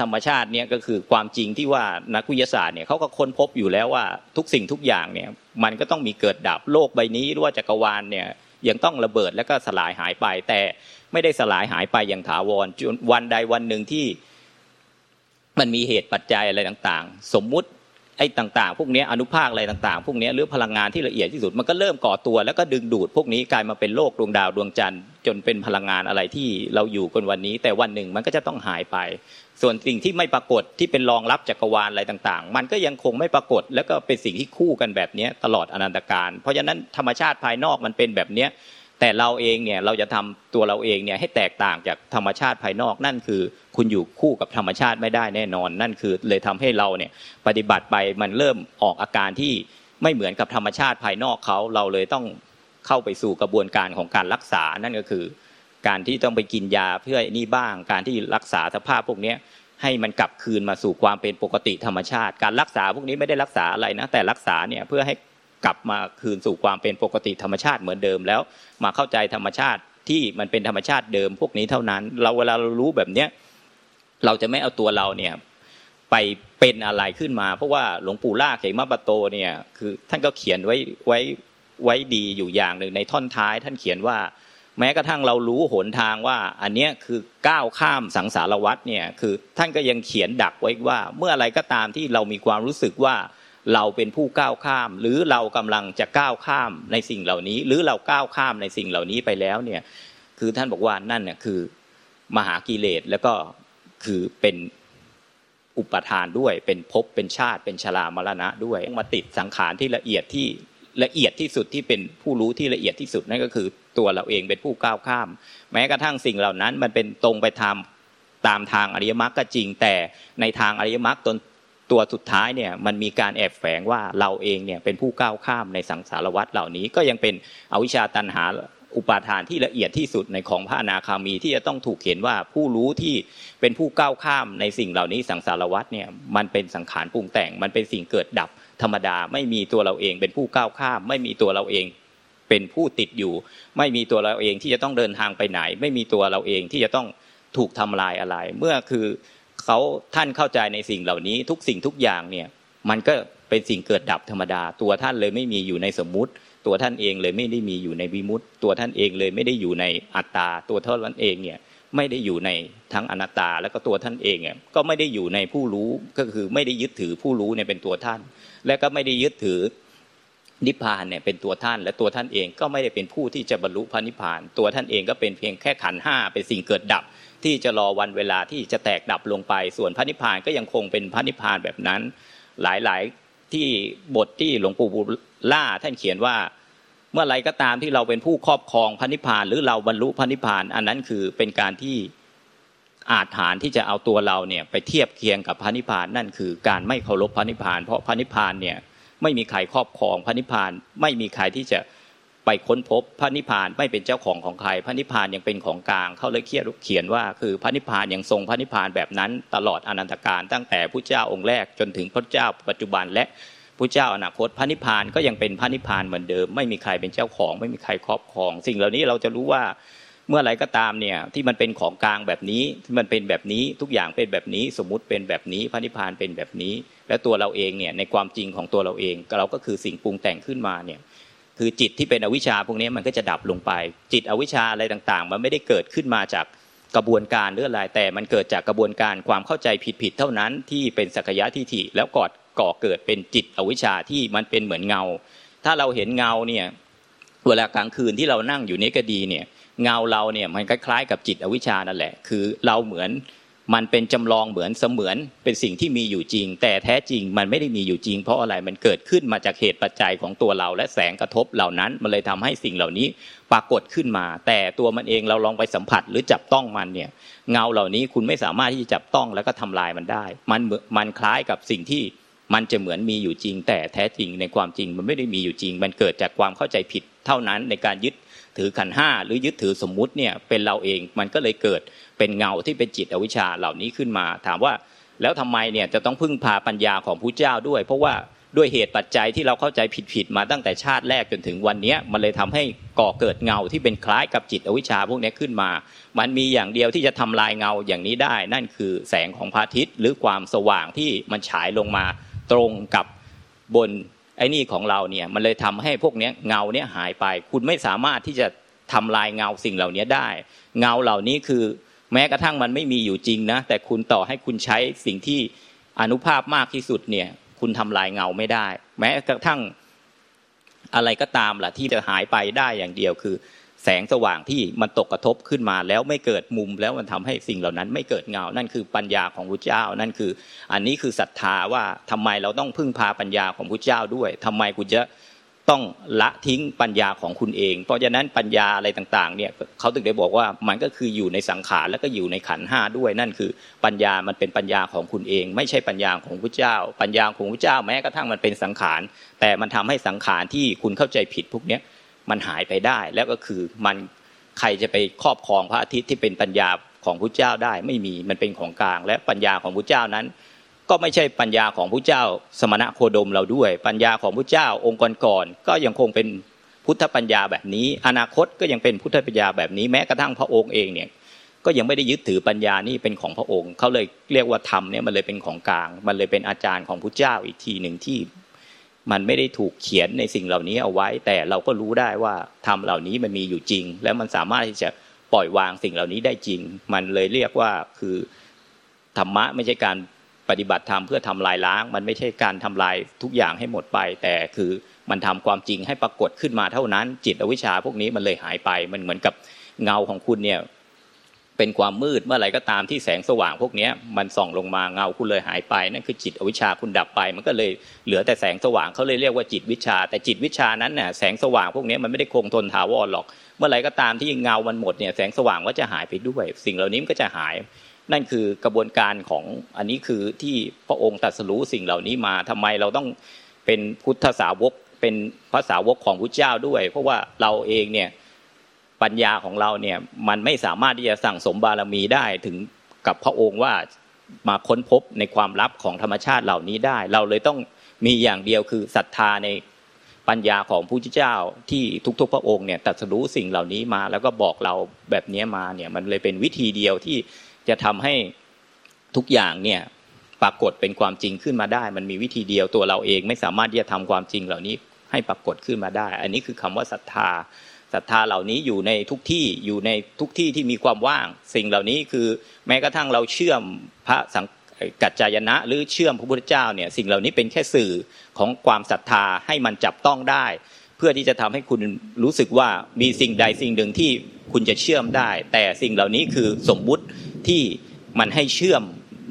ธรรมชาติเนี่ยก็คือความจริงที่ว่านักวิทยาศาสตร์เนี่ยเขาก็ค้นพบอยู่แล้วว่าทุกสิ่งทุกอย่างเนี่ยมันก็ต้องมีเกิดดับโลกใบนี้หรือว่าจักรวาลเนี่ยยังต้องระเบิดแล้วก็สลายหายไปแต่ไม่ได้สลายหายไปอย่างถาวรจนวันใดวันหนึ่งที่มันมีเหตุปัจจัยอะไรต่างๆสมมุติไอ้ต่างๆพวกนี้อนุภาคอะไรต่างๆพวกนี้หรือพลังงานที่ละเอียดที่สุดมันก็เริ่มก่อตัวแล้วก็ดึงดูดพวกนี้กลายมาเป็นโลกดวงดาวดวงจันทร์จนเป็นพลังงานอะไรที่เราอยู่กันวันนี้แต่วันหนึ่งมันก็จะต้องหายไปส่วนสิ่งที่ไม่ปรากฏที่เป็นรองรับจักรวาลอะไรต่างๆมันก็ยังคงไม่ปรากฏแล้วก็เป็นสิ่งที่คู่กันแบบนี้ตลอดอนันตกาลเพราะฉะนั้นธรรมชาติภายนอกมันเป็นแบบนี้แต่เราเองเนี่ยเราจะทำตัวเราเองเนี่ยให้แตกต่างจากธรรมชาติภายนอกนั่นคือคุณอยู่คู่กับธรรมชาติไม่ได้แน่นอนนั่นคือเลยทำให้เราเนี่ยปฏิบัติไปมันเริ่มออกอาการที่ไม่เหมือนกับธรรมชาติภายนอกเขาเราเลยต้องเข้าไปสู่กระบวนการของการรักษานั่นก็คือการที่ต้องไปกินยาเพื่อนี่บ้างการที่รักษาสภาพพวกนี้ให้มันกลับคืนมาสู่ความเป็นปกติธรรมชาติการรักษาพวกนี้ไม่ได้รักษาอะไรนะแต่รักษาเนี่ยเพื่อให้กลับมาคืนสู่ความเป็นปกติธรรมชาติเหมือนเดิมแล้วมาเข้าใจธรรมชาติที่มันเป็นธรรมชาติเดิมพวกนี้เท่านั้นเราเวลาเรารู้แบบเนี้ยเราจะไม่เอาตัวเราเนี่ยไปเป็นอะไรขึ้นมาเพราะว่าหลวงปู่ล่าเขมปะโตเนี่ยคือท่านก็เขียนไว้ไว้ไว้ดีอยู่อย่างนึงในท่อนท้ายท่านเขียนว่าแม้กระทั่งเรารู้หนทางว่าอันเนี้ยคือก้าวข้ามสังสารวัฏเนี่ยคือท่านก็ยังเขียนดักไว้ว่าเมื่ออะไรก็ตามที่เรามีความรู้สึกว่าเราเป็นผู้ก้าวข้ามหรือเรากำลังจะก้าวข้ามในสิ่งเหล่านี้หรือเราก้าวข้ามในสิ่งเหล่านี้ไปแล้วเนี่ยคือท่านบอกว่านั่นเนี่ยคือมหากิเลสแล้วก็คือเป็นอุปทานด้วยเป็นภพเป็นชาติเป็นชรามรณะด้วยมาติดสังขารที่ละเอียดที่ละเอียดที่สุดที่เป็นผู้รู้ที่ละเอียดที่สุดนั่นก็คือตัวเราเองเป็นผู้ก้าวข้ามแม้กระทั่งสิ่งเหล่านั้นมันเป็นตรงไปตามตามทางอริยมรรคก็จริงแต่ในทางอริยมรรคตนตัวสุดท้ายเนี่ยมันมีการแอบแฝงว่าเราเองเนี่ยเป็นผู้ก้าวข้ามในสังสารวัฏเหล่านี้ก็ยังเป็นอวิชชาตัณหา อุปาทานที่ละเอียดที่สุดในของพระอนาคามีที่จะต้องถูกเห็นว่าผู้รู้ที่เป็นผู้ก้าวข้ามในสิ่งเหล่านี้สังสารวัฏเนี่ยมันเป็นสังขารปรุงแต่งมันเป็นสิ่งเกิดดับธรรมดาไม่มีตัวเราเองเป็นผู้ก้าวข้ามไม่มีตัวเราเองเป็นผู้ติดอยู่ไม่มีตัวเราเองที่จะต้องเดินทางไปไหนไม่มีตัวเราเองที่จะต้องถูกทำลายอะไรเมื่อคือเขาท่านเข้าใจในสิ่งเหล่านี้ทุกสิ่งทุกอย่างเนี่ยมันก็เป็นสิ่งเกิดดับธรรมดาตัวท่านเลยไม่มีอยู่ในสมมุติตัวท่านเองเลยไม่ได้มีอยู่ในวิมุตติตัวท่านเองเลยไม่ได้อยู่ในอัตตาตัวท่านเองเนี่ยไม่ได้อยู่ในทั้งอนัตตาแล้วก็ตัวท่านเองเนี่ยก็ไม่ได้อยู่ในผู้รู้ก็คือไม่ได้ยึดถือผู้รู้เนี่ยเป็นตัวท่านและก็ไม่ได้ยึดถือนิพพานเนี่ยเป็นตัวท่านและตัวท่านเองก็ไม่ได้เป็นผู้ที่จะบรรลุพระนิพพานตัวท่านเองก็เป็นเพียงแค่ขันธ์ห้าเป็นสิ่งเกิดดับที่จะรอวันเวลาที่จะแตกดับลงไปส่วนพระนิพพานก็ยังคงเป็นพระนิพพานแบบนั้นหลายๆที่บทที่หลวงปู่บุญล่าท่านเขียนว่าเมื่อไรก็ตามที่เราเป็นผู้ครอบครองพระนิพพานหรือเราบรรลุพระนิพพานอันนั้นคือเป็นการที่อาจฐานที่จะเอาตัวเราเนี่ยไปเทียบเคียงกับพระนิพพานนั่นคือการไม่เคารพพระนิพพานเพราะพระนิพพานเนี่ยไม่มีใครครอบครองพระนิพพานไม่มีใครที่จะไปค้นพบพระนิพพานไม่เป็นเจ้าของของใครพระนิพพานยังเป็นของกลางเขาเลยเขียนว่าคือพระนิพพานยังทรงพระนิพพานแบบนั้นตลอดอนันตกาลตั้งแต่พุทธเจ้าองค์แรกจนถึงพระเจ้าปัจจุบันและพระเจ้าอนาคตพระนิพพานก็ยังเป็นพระนิพพานเหมือนเดิมไม่มีใครเป็นเจ้าของไม่มีใครครอบครองสิ่งเหล่านี้เราจะรู้ว่าเมื่อไหร่ก็ตามเนี่ยที่มันเป็นของกลางแบบนี้ที่มันเป็นแบบนี้ทุกอย่างเป็นแบบนี้สมมุติเป็นแบบนี้พระนิพพานเป็นแบบนี้และตัวเราเองเนี่ยในความจริงของตัวเราเองเราก็คือสิ่งปรุงแต่งขึ้นมาเนี่ยคือจิตที่เป็นอวิชชาพวกนี้มันก็จะดับลงไปจิตอวิชชาอะไรต่างๆมันไม่ได้เกิดขึ้นมาจากกระบวนการหรืออะไรแต่มันเกิดจากกระบวนการความเข้าใจผิดๆเท่านั้นที่เป็นสักยะทิฏฐิแล้วก่อก่อเกิดเป็นจิตอวิชชาที่มันเป็นเหมือนเงาถ้าเราเห็นเงาเนี่ยเวลากลางคืนที่เรานั่งอยู่นี่ก็ดีเนี่ยเงาเราเนี่ยมันคล้ายๆกับจิตอวิชชานั่นแหละคือเราเหมือนมันเป็นจำลองเหมือนเสมือนเป็นสิ่งที่มีอยู่จริงแต่แท้จริงมันไม่ได้มีอยู่จริงเพราะอะไรมันเกิดขึ้นมาจากเหตุปัจจัยของตัวเราและแสงกระทบเหล่านั้นมันเลยทำให้สิ่งเหล่านี้ปรากฏขึ้นมาแต่ตัวมันเองเราลองไปสัมผัสหรือจับต้องมันเนี่ยเงาเหล่านี้คุณไม่สามารถที่จะจับต้องแล้วก็ทำลายมันได้มันมันคล้ายกับสิ่งที่มันจะเหมือนมีอยู่จริงแต่แท้จริงในความจริงมันไม่ได้มีอยู่จริงมันเกิดจากความเข้าใจผิดเท่านั้นในการยึดถือขันธ์ห้าหรือยึดถือสมมุติเนี่ยเป็นเราเองมันก็เลยเกิดเป็นเงาที่เป็นจิตอวิชชาเหล่านี้ขึ้นมาถามว่าแล้วทำไมเนี่ยจะต้องพึ่งพาปัญญาของพุทธเจ้าด้วยเพราะว่าด้วยเหตุปัจจัยที่เราเข้าใจผิดๆมาตั้งแต่ชาติแรกจนถึงวันนี้มันเลยทำให้ก่อเกิดเงาที่เป็นคล้ายกับจิตอวิชชาพวกนี้ขึ้นมามันมีอย่างเดียวที่จะทำลายเงาอย่างนี้ได้นั่นคือแสงของพระอาทิตย์หรือความสว่างที่มันฉายลงมาตรงกับบนไอ้นี่ของเราเนี่ยมันเลยทำให้พวกนี้เงาเนี่ยหายไปคุณไม่สามารถที่จะทำลายเงาสิ่งเหล่านี้ได้เงาเหล่านี้คือแม้กระทั่งมันไม่มีอยู่จริงนะแต่คุณต่อให้คุณใช้สิ่งที่อานุภาพมากที่สุดเนี่ยคุณทำลายเงาไม่ได้แม้กระทั่งอะไรก็ตามล่ะที่จะหายไปได้อย่างเดียวคือแสงสว่างที่มันตกกระทบขึ้นมาแล้วไม่เกิดมุมแล้วมันทำให้สิ่งเหล่านั้นไม่เกิดเงานั่นคือปัญญาของพุทธเจ้านั่นคืออันนี้คือศรัทธาว่าทำไมเราต้องพึ่งพาปัญญาของพุทธเจ้าด้วยทำไมคุณจะต้องละทิ้งปัญญาของคุณเองเพราะฉะนั้นปัญญาอะไรต่างๆเนี่ยเขาถึงได้บอกว่ามันก็คืออยู่ในสังขารแล้วก็อยู่ในขันธ์ห้าด้วยนั่นคือปัญญามันเป็นปัญญาของคุณเองไม่ใช่ปัญญาของพุทธเจ้าปัญญาของพุทธเจ้าแม้กระทั่งมันเป็นสังขารแต่มันทำให้สังขารที่คุณเข้าใจผิดพวกนี้มันหายไปได้แล้วก็คือมันใครจะไปครอบครองพระอาทิตย์ที่เป็นปัญญาของพุทธเจ้าได้ไม่มีมันเป็นของกลางและปัญญาของพุทธเจ้านั้นก็ไม่ใช่ปัญญาของพุทธเจ้าสมณะโคดมเราด้วยปัญญาของพุทธเจ้าองค์ก่อนๆก็ยังคงเป็นพุทธปัญญาแบบนี้อนาคตก็ยังเป็นพุทธปัญญาแบบนี้แม้กระทั่งพระองค์เองเนี่ยก็ยังไม่ได้ยึดถือปัญญานี่เป็นของพระองค์เขาเลยเรียกว่าธรรมเนี่ยมันเลยเป็นของกลางมันเลยเป็นอาจารย์ของพุทธเจ้าอีกทีนึงที่มันไม่ได้ถูกเขียนในสิ่งเหล่านี้เอาไว้แต่เราก็รู้ได้ว่าธรรมเหล่านี้มันมีอยู่จริงและมันสามารถที่จะปล่อยวางสิ่งเหล่านี้ได้จริงมันเลยเรียกว่าคือธรรมะไม่ใช่การปฏิบัติธรรมเพื่อทำลายล้างมันไม่ใช่การทำลายทุกอย่างให้หมดไปแต่คือมันทำความจริงให้ปรากฏขึ้นมาเท่านั้นจิตอวิชชาพวกนี้มันเลยหายไปมันเหมือนกับเงาของคุณเนี่ยเป็นความมืดเมื่อไหร่ก็ตามที่แสงสว่างพวกนี้มันส่องลงมาเงาคุณเลยหายไปนั่นคือจิตอวิชชาคุณดับไปมันก็เลยเหลือแต่แสงสว่างเขาเลยเรียกว่าจิตวิชชาแต่จิตวิชชานั้นน่ะแสงสว่างพวกนี้มันไม่ได้คงทนถาวรหรอกเมื่อไหร่ก็ตามที่เงามันหมดเนี่ยแสงสว่างก็จะหายไปด้วยสิ่งเหล่านี้มันก็จะหายนั่นคือกระบวนการของอันนี้คือที่พระองค์ตรัสรู้สิ่งเหล่านี้มาทำไมเราต้องเป็นพุทธสาวกเป็นพระสาวกของพุทธเจ้าด้วยเพราะว่าเราเองเนี่ย ปัญญาของเราเนี่ยมันไม่สามารถที่จะสั่งสมบารมีได้ถึงกับพระองค์ว่ามาค้นพบในความลับของธรรมชาติเหล่านี้ได้เราเลยต้องมีอย่างเดียวคือศรัทธาในปัญญาของพระพุทธเจ้าที่ทุกๆพระองค์เนี่ยตรัสรู้สิ่งเหล่านี้มาแล้วก็บอกเราแบบนี้มาเนี่ยมันเลยเป็นวิธีเดียวที่จะทำให้ทุกอย่างเนี่ยปรากฏเป็นความจริงขึ้นมาได้มันมีวิธีเดียวตัวเราเองไม่สามารถที่จะทำความจริงเหล่านี้ให้ปรากฏขึ้นมาได้อันนี้คือคำว่าศรัทธาศรัทธาเหล่านี้อยู่ในทุกที่อยู่ในทุกที่ที่มีความว่างสิ่งเหล่านี้คือแม้กระทั่งเราเชื่อมพระสังกัจจายนะหรือเชื่อมพระพุทธเจ้าเนี่ยสิ่งเหล่านี้เป็นแค่สื่อของความศรัทธาให้มันจับต้องได้เพื่อที่จะทำให้คุณรู้สึกว่ามีสิ่งใดสิ่งหนึ่งที่คุณจะเชื่อมได้แต่สิ่งเหล่านี้คือสมมุติที่มันให้เชื่อม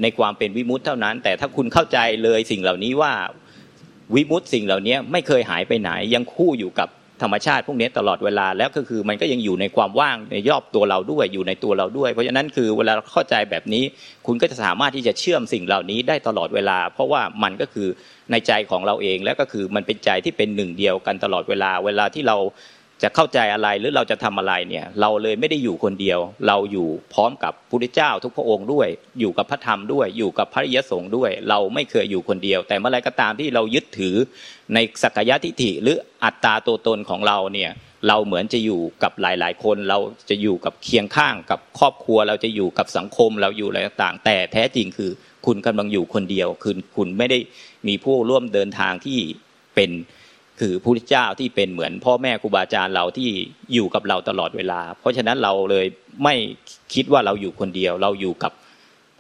ในความเป็นวิมุตติเท่านั้นแต่ถ้าคุณเข้าใจเลยสิ่งเหล่านี้ว่าวิมุตติสิ่งเหล่านี้ไม่เคยหายไปไหนยังคู่อยู่กับธรรมชาติพวกนี้ตลอดเวลาแล้วก็คือมันก็ยังอยู่ในความว่างในรอบตัวเราด้วยอยู่ในตัวเราด้วยเพราะฉะนั้นคือเวลาเข้าใจแบบนี้คุณก็จะสามารถที่จะเชื่อมสิ่งเหล่านี้ได้ตลอดเวลาเพราะว่ามันก็คือในใจของเราเองแล้วก็คือมันเป็นใจที่เป็นหนึ่งเดียวกันตลอดเวลาเวลาที่เราจะเข้าใจอะไรหรือเราจะทำอะไรเนี่ยเราเลยไม่ได้อยู่คนเดียวเราอยู่พร้อมกับพระพุทธเจ้าทุกพระองค์ด้วยอยู่กับพระธรรมด้วยอยู่กับพระอริยสงฆ์ด้วยเราไม่เคยอยู่คนเดียวแต่เมื่อไรก็ตามที่เรายึดถือในสักยทิฏฐิหรืออัตตาตัวตนของเราเนี่ยเราเหมือนจะอยู่กับหลายๆคนเราจะอยู่กับเคียงข้างกับครอบครัวเราจะอยู่กับสังคมเราอยู่อะไรต่างๆแต่แท้จริงคือคุณกำลังอยู่คนเดียวคือคุณไม่ได้มีผู้ร่วมเดินทางที่เป็นคือพระพุทธเจ้าที่เป็นเหมือนพ่อแม่ครูบาอาจารย์เราที่อยู่กับเราตลอดเวลาเพราะฉะนั้นเราเลยไม่คิดว่าเราอยู่คนเดียวเราอยู่กับ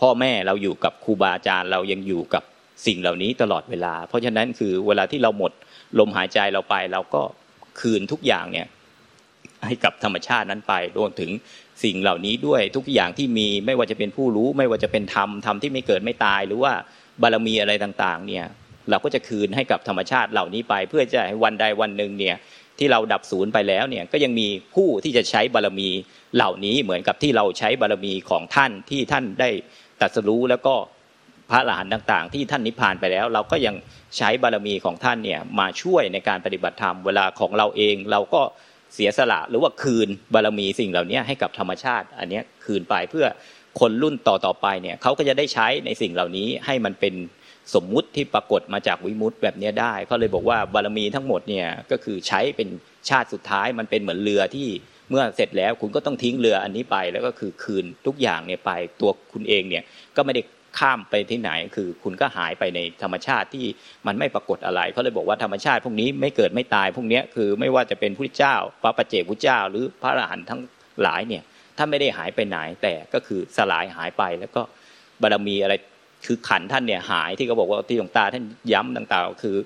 พ่อแม่เราอยู่กับครูบาอาจารย์เรายังอยู่กับสิ่งเหล่านี้ตลอดเวลาเพราะฉะนั้นคือเวลาที่เราหมดลมหายใจเราไปเราก็คืนทุกอย่างเนี่ยให้กับธรรมชาตินั้นไปรวมถึงสิ่งเหล่านี้ด้วยทุกอย่างที่มีไม่ว่าจะเป็นผู้รู้ไม่ว่าจะเป็นธรรมธรรมที่ไม่เกิดไม่ตายหรือว่าบารมีอะไรต่างๆเนี่ยเราก็จะคืนให้กับธรรมชาติเหล่านี้ไปเพื่อจะให้วันใดวันหนึ่งเนี่ยที่เราดับศูนย์ไปแล้วเนี่ยก็ยังมีผู้ที่จะใช้บารมีเหล่านี้เหมือนกับที่เราใช้บารมีของท่านที่ท่านได้ตรัสรู้แล้วก็พระอรหันต์ต่างๆที่ท่านนิพพานไปแล้วเราก็ยังใช้บารมีของท่านเนี่ยมาช่วยในการปฏิบัติธรรมเวลาของเราเองเราก็เสียสละหรือว่าคืนบารมีสิ่งเหล่านี้ให้กับธรรมชาติอันนี้คืนไปเพื่อคนรุ่นต่อๆไปเนี่ยเขาก็จะได้ใช้ในสิ่งเหล่านี้ให้มันเป็นสมมุติที่ปรากฏมาจากวิมุตติแบบนี้ได้เขาเลยบอกว่าบารมีทั้งหมดเนี่ยก็คือใช้เป็นชาติสุดท้ายมันเป็นเหมือนเรือที่เมื่อเสร็จแล้วคุณก็ต้องทิ้งเรืออันนี้ไปแล้วก็คือคืนทุกอย่างเนี่ยไปตัวคุณเองเนี่ยก็ไม่ได้ข้ามไปที่ไหนคือคุณก็หายไปในธรรมชาติที่มันไม่ปรากฏอะไรเขาเลยบอกว่าธรรมชาติพวกนี้ไม่เกิดไม่ตายพวกนี้คือไม่ว่าจะเป็นพระพุทธเจ้าพระปัจเจกพุทธเจ้าหรือพระอรหันต์ทั้งหลายเนี่ยถ้าไม่ได้หายไปไหนแต่ก็คือสลายหายไปแล้วก็บารมีอะไรคือขันท่านเนี่ยหายที่เขาบอกว่าที่หลวงตาท่านย้ำต่างๆคือ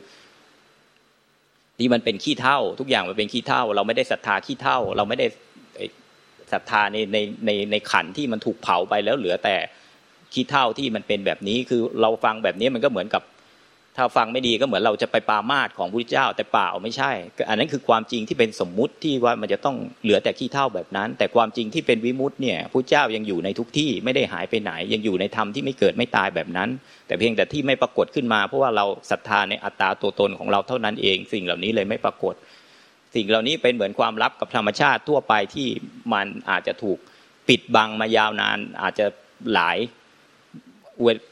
ที่มันเป็นขี้เถ้าทุกอย่างมันเป็นขี้เถ้าเราไม่ได้ศรัทธาขี้เถ้าเราไม่ได้ศรัทธาในในในในขันที่มันถูกเผาไปแล้วเหลือแต่ขี้เถ้าที่มันเป็นแบบนี้คือเราฟังแบบนี้มันก็เหมือนกับถ้าฟังไม่ดีก็เหมือนเราจะไปปามาสของพระพุทธเจ้าแต่เปล่าไม่ใช่อันนั้นคือความจริงที่เป็นสมมุติที่ว่ามันจะต้องเหลือแต่ขี้เถ้าแบบนั้นแต่ความจริงที่เป็นวิมุตติเนี่ยพระพุทธเจ้ายังอยู่ในทุกที่ไม่ได้หายไปไหนยังอยู่ในธรรมที่ไม่เกิดไม่ตายแบบนั้นแต่เพียงแต่ที่ไม่ปรากฏขึ้นมาเพราะว่าเราศรัทธาในอัตตาตัวตนของเราเท่านั้นเองสิ่งเหล่านี้เลยไม่ปรากฏสิ่งเหล่านี้เป็นเหมือนความลับกับธรรมชาติทั่วไปที่มันอาจจะถูกปิดบังมายาวนานอาจจะหลาย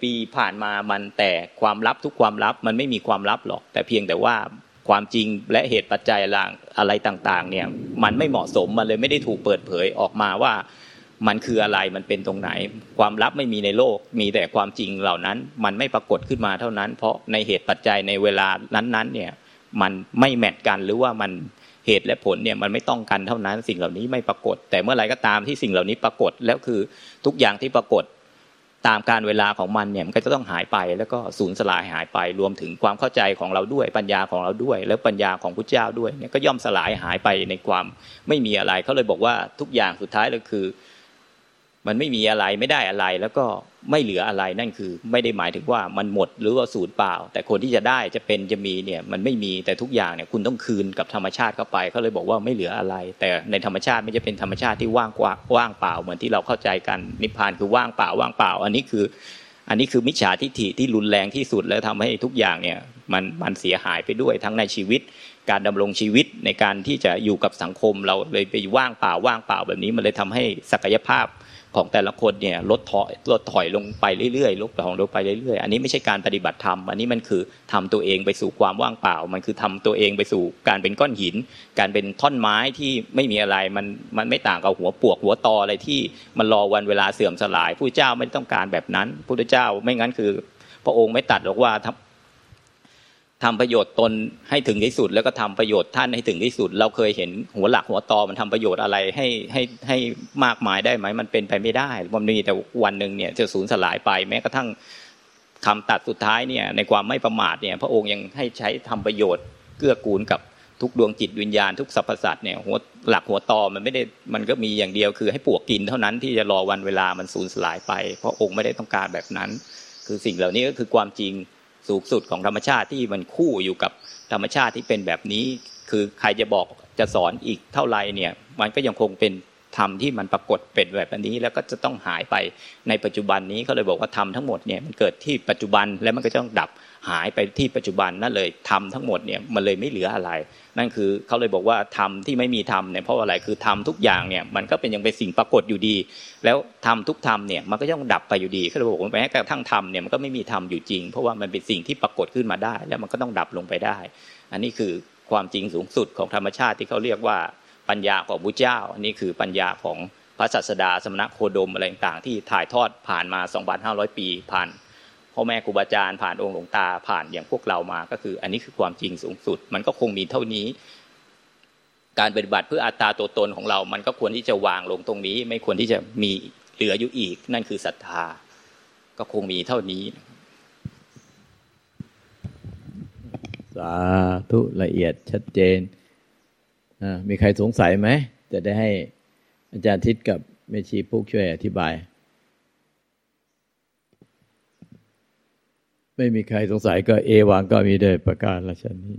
ปีผ่านมามันแต่ความลับทุกความลับมันไม่มีความลับหรอกแต่เพียงแต่ว่าความจริงและเหตุปัจจัยอะไรต่างๆเนี่ยมันไม่เหมาะสมมันเลยไม่ได้ถูกเปิดเผยออกมาว่ามันคืออะไรมันเป็นตรงไหนความลับไม่มีในโลกมีแต่ความจริงเหล่านั้นมันไม่ปรากฏขึ้นมาเท่านั้นเพราะในเหตุปัจจัยในเวลานั้นๆเนี่ยมันไม่แมทกันหรือว่ามันเหตุและผลเนี่ยมันไม่ต้องกันเท่านั้นสิ่งเหล่านี้ไม่ปรากฏแต่เมื่อไหร่ก็ตามที่สิ่งเหล่านี้ปรากฏแล้วคือทุกอย่างที่ปรากฏตามการเวลาของมันเนี่ยมันก็จะต้องหายไปแล้วก็สูญสลายหายไปรวมถึงความเข้าใจของเราด้วยปัญญาของเราด้วยแล้วปัญญาของพระเจ้าด้วยเนี่ยก็ย่อมสลายหายไปในความไม่มีอะไรเขาเลยบอกว่าทุกอย่างสุดท้ายเลยคือมันไม่มีอะไรไม่ได้อะไรแล้วก็ไม่เหลืออะไรนั่นคือไม่ได้หมายถึงว่ามันหมดหรือว่าสูญเปล่าแต่คนที่จะได้จะเป็นจะมีเนี่ยมันไม่มีแต่ทุกอย่างเนี่ยคุณต้องคืนกับธรรมชาติเข้าไปเขาเลยบอกว่าไม่เหลืออะไรแต่ในธรรมชาติไม่จะเป็นธรรมชาติที่ว่างกว่าว่างเปล่าเหมือนที่เราเข้าใจกันนิพพานคือว่างเปล่าว่างเปล่าอันนี้คืออันนี้คือมิจฉาทิฏฐิที่รุนแรงที่สุดแล้วทำให้ทุกอย่างเนี่ยมันมันเสียหายไปด้วยทั้งในชีวิต การดำรงชีวิตในการที่จะอยู่กับสังคมเราเลยไปว่างเปล่าว่างเปล่าแบบนี้มันเลยทำให้ศักยภาพของแต่ละคนเนี่ยลดถอยลดถอยลงไปเรื่อยๆลดถอยลงไปเรื่อยๆอันนี้ไม่ใช่การปฏิบัติธรรมอันนี้มันคือทำตัวเองไปสู่ความว่างเปล่ามันคือทำตัวเองไปสู่การเป็นก้อนหินการเป็นท่อนไม้ที่ไม่มีอะไรมันมันไม่ต่างกับหัวปวกหัวตออะไรที่มันรอวันเวลาเสื่อมสลายพุทธเจ้าไม่ต้องการแบบนั้นพุทธเจ้าไม่งั้นคือพระองค์ไม่ตัดหรอกว่าทำประโยชน์ตนให้ถึงที่สุดแล้วก็ทำประโยชน์ท่านให้ถึงที่สุดเราเคยเห็นหัวหลักหัวตอมันทำประโยชน์อะไรให้ให้ให้มากมายได้ไหมมันเป็นไปไม่ได้มันมีแต่วันหนึ่งเนี่ยจะสูญสลายไปแม้กระทั่งคำตัดสุดท้ายเนี่ยในความไม่ประมาทเนี่ยพระองค์ยังให้ใช้ทำประโยชน์เกื้อกูลกับทุกดวงจิตวิญญาณทุกสรรพสัตว์เนี่ยหัวหลักหัวตอมันไม่ได้มันก็มีอย่างเดียวคือให้ปวกกินเท่านั้นที่จะรอวันเวลามันสูญสลายไปเพราะองค์ไม่ได้ต้องการแบบนั้นคือสิ่งเหล่านี้ก็คือความจริงสูงสุดของธรรมชาติที่มันคู่อยู่กับธรรมชาติที่เป็นแบบนี้คือใครจะบอกจะสอนอีกเท่าไรเนี่ยมันก็ยังคงเป็นธรรมที่มันปรากฏเป็นแบบนี้แล้วก็จะต้องหายไปในปัจจุบันนี้เขาเลยบอกว่าธรรมทั้งหมดเนี่ยมันเกิดที่ปัจจุบันแล้วมันก็ต้องดับหายไปที่ปัจจุบันนั่นเลยธรรมทั้งหมดเนี่ยมันเลยไม่เหลืออะไรนั่นคือเขาเลยบอกว่าธรรมที่ไม่มีธรรมเนี่ยเพราะอะไรคือธรรมทุกอย่างเนี่ยมันก็เป็นยังเป็นสิ่งปรากฏอยู่ดีแล้วธรรมทุกธรรมเนี่ยมันก็ต้องดับไปอยู่ดีเขาเลยบอกว่าแม้กระทั่งธรรมเนี่ยมันก็ไม่มีธรรมอยู่จริงเพราะว่ามันเป็นสิ่งที่ปรากฏขึ้นมาได้แล้วมันก็ต้องดับลงไปได้อันนี้คือความจริงสูงสุดของธรรมชาติที่เขาเรียกว่าปัญญาของพุทธเจ้าอันนี้คือปัญญาของพระศาสดาสมณโคดมอะไรต่างๆที่ถ่ายทอดผ่านมา สองพันห้าร้อย ปีผ่านพ่อแม่ครูบาอาจารย์ผ่านองค์หลวงตาผ่านอย่างพวกเรามาก็คืออันนี้คือความจริงสูงสุดมันก็คงมีเท่านี้การปฏิบัติเพื่ออัตตาตัวตนของเรามันก็ควรที่จะวางลงตรงนี้ไม่ควรที่จะมีเหลืออยู่อีกนั่นคือศรัทธาก็คงมีเท่านี้สาธุละเอียดชัดเจนมีใครสงสัยไหมจะได้ให้อาจารย์ทิศกับแม่ชีปุ๊กช่วยอธิบายไม่มีใครสงสัยก็เอวังก็มีด้วยประการละชนี้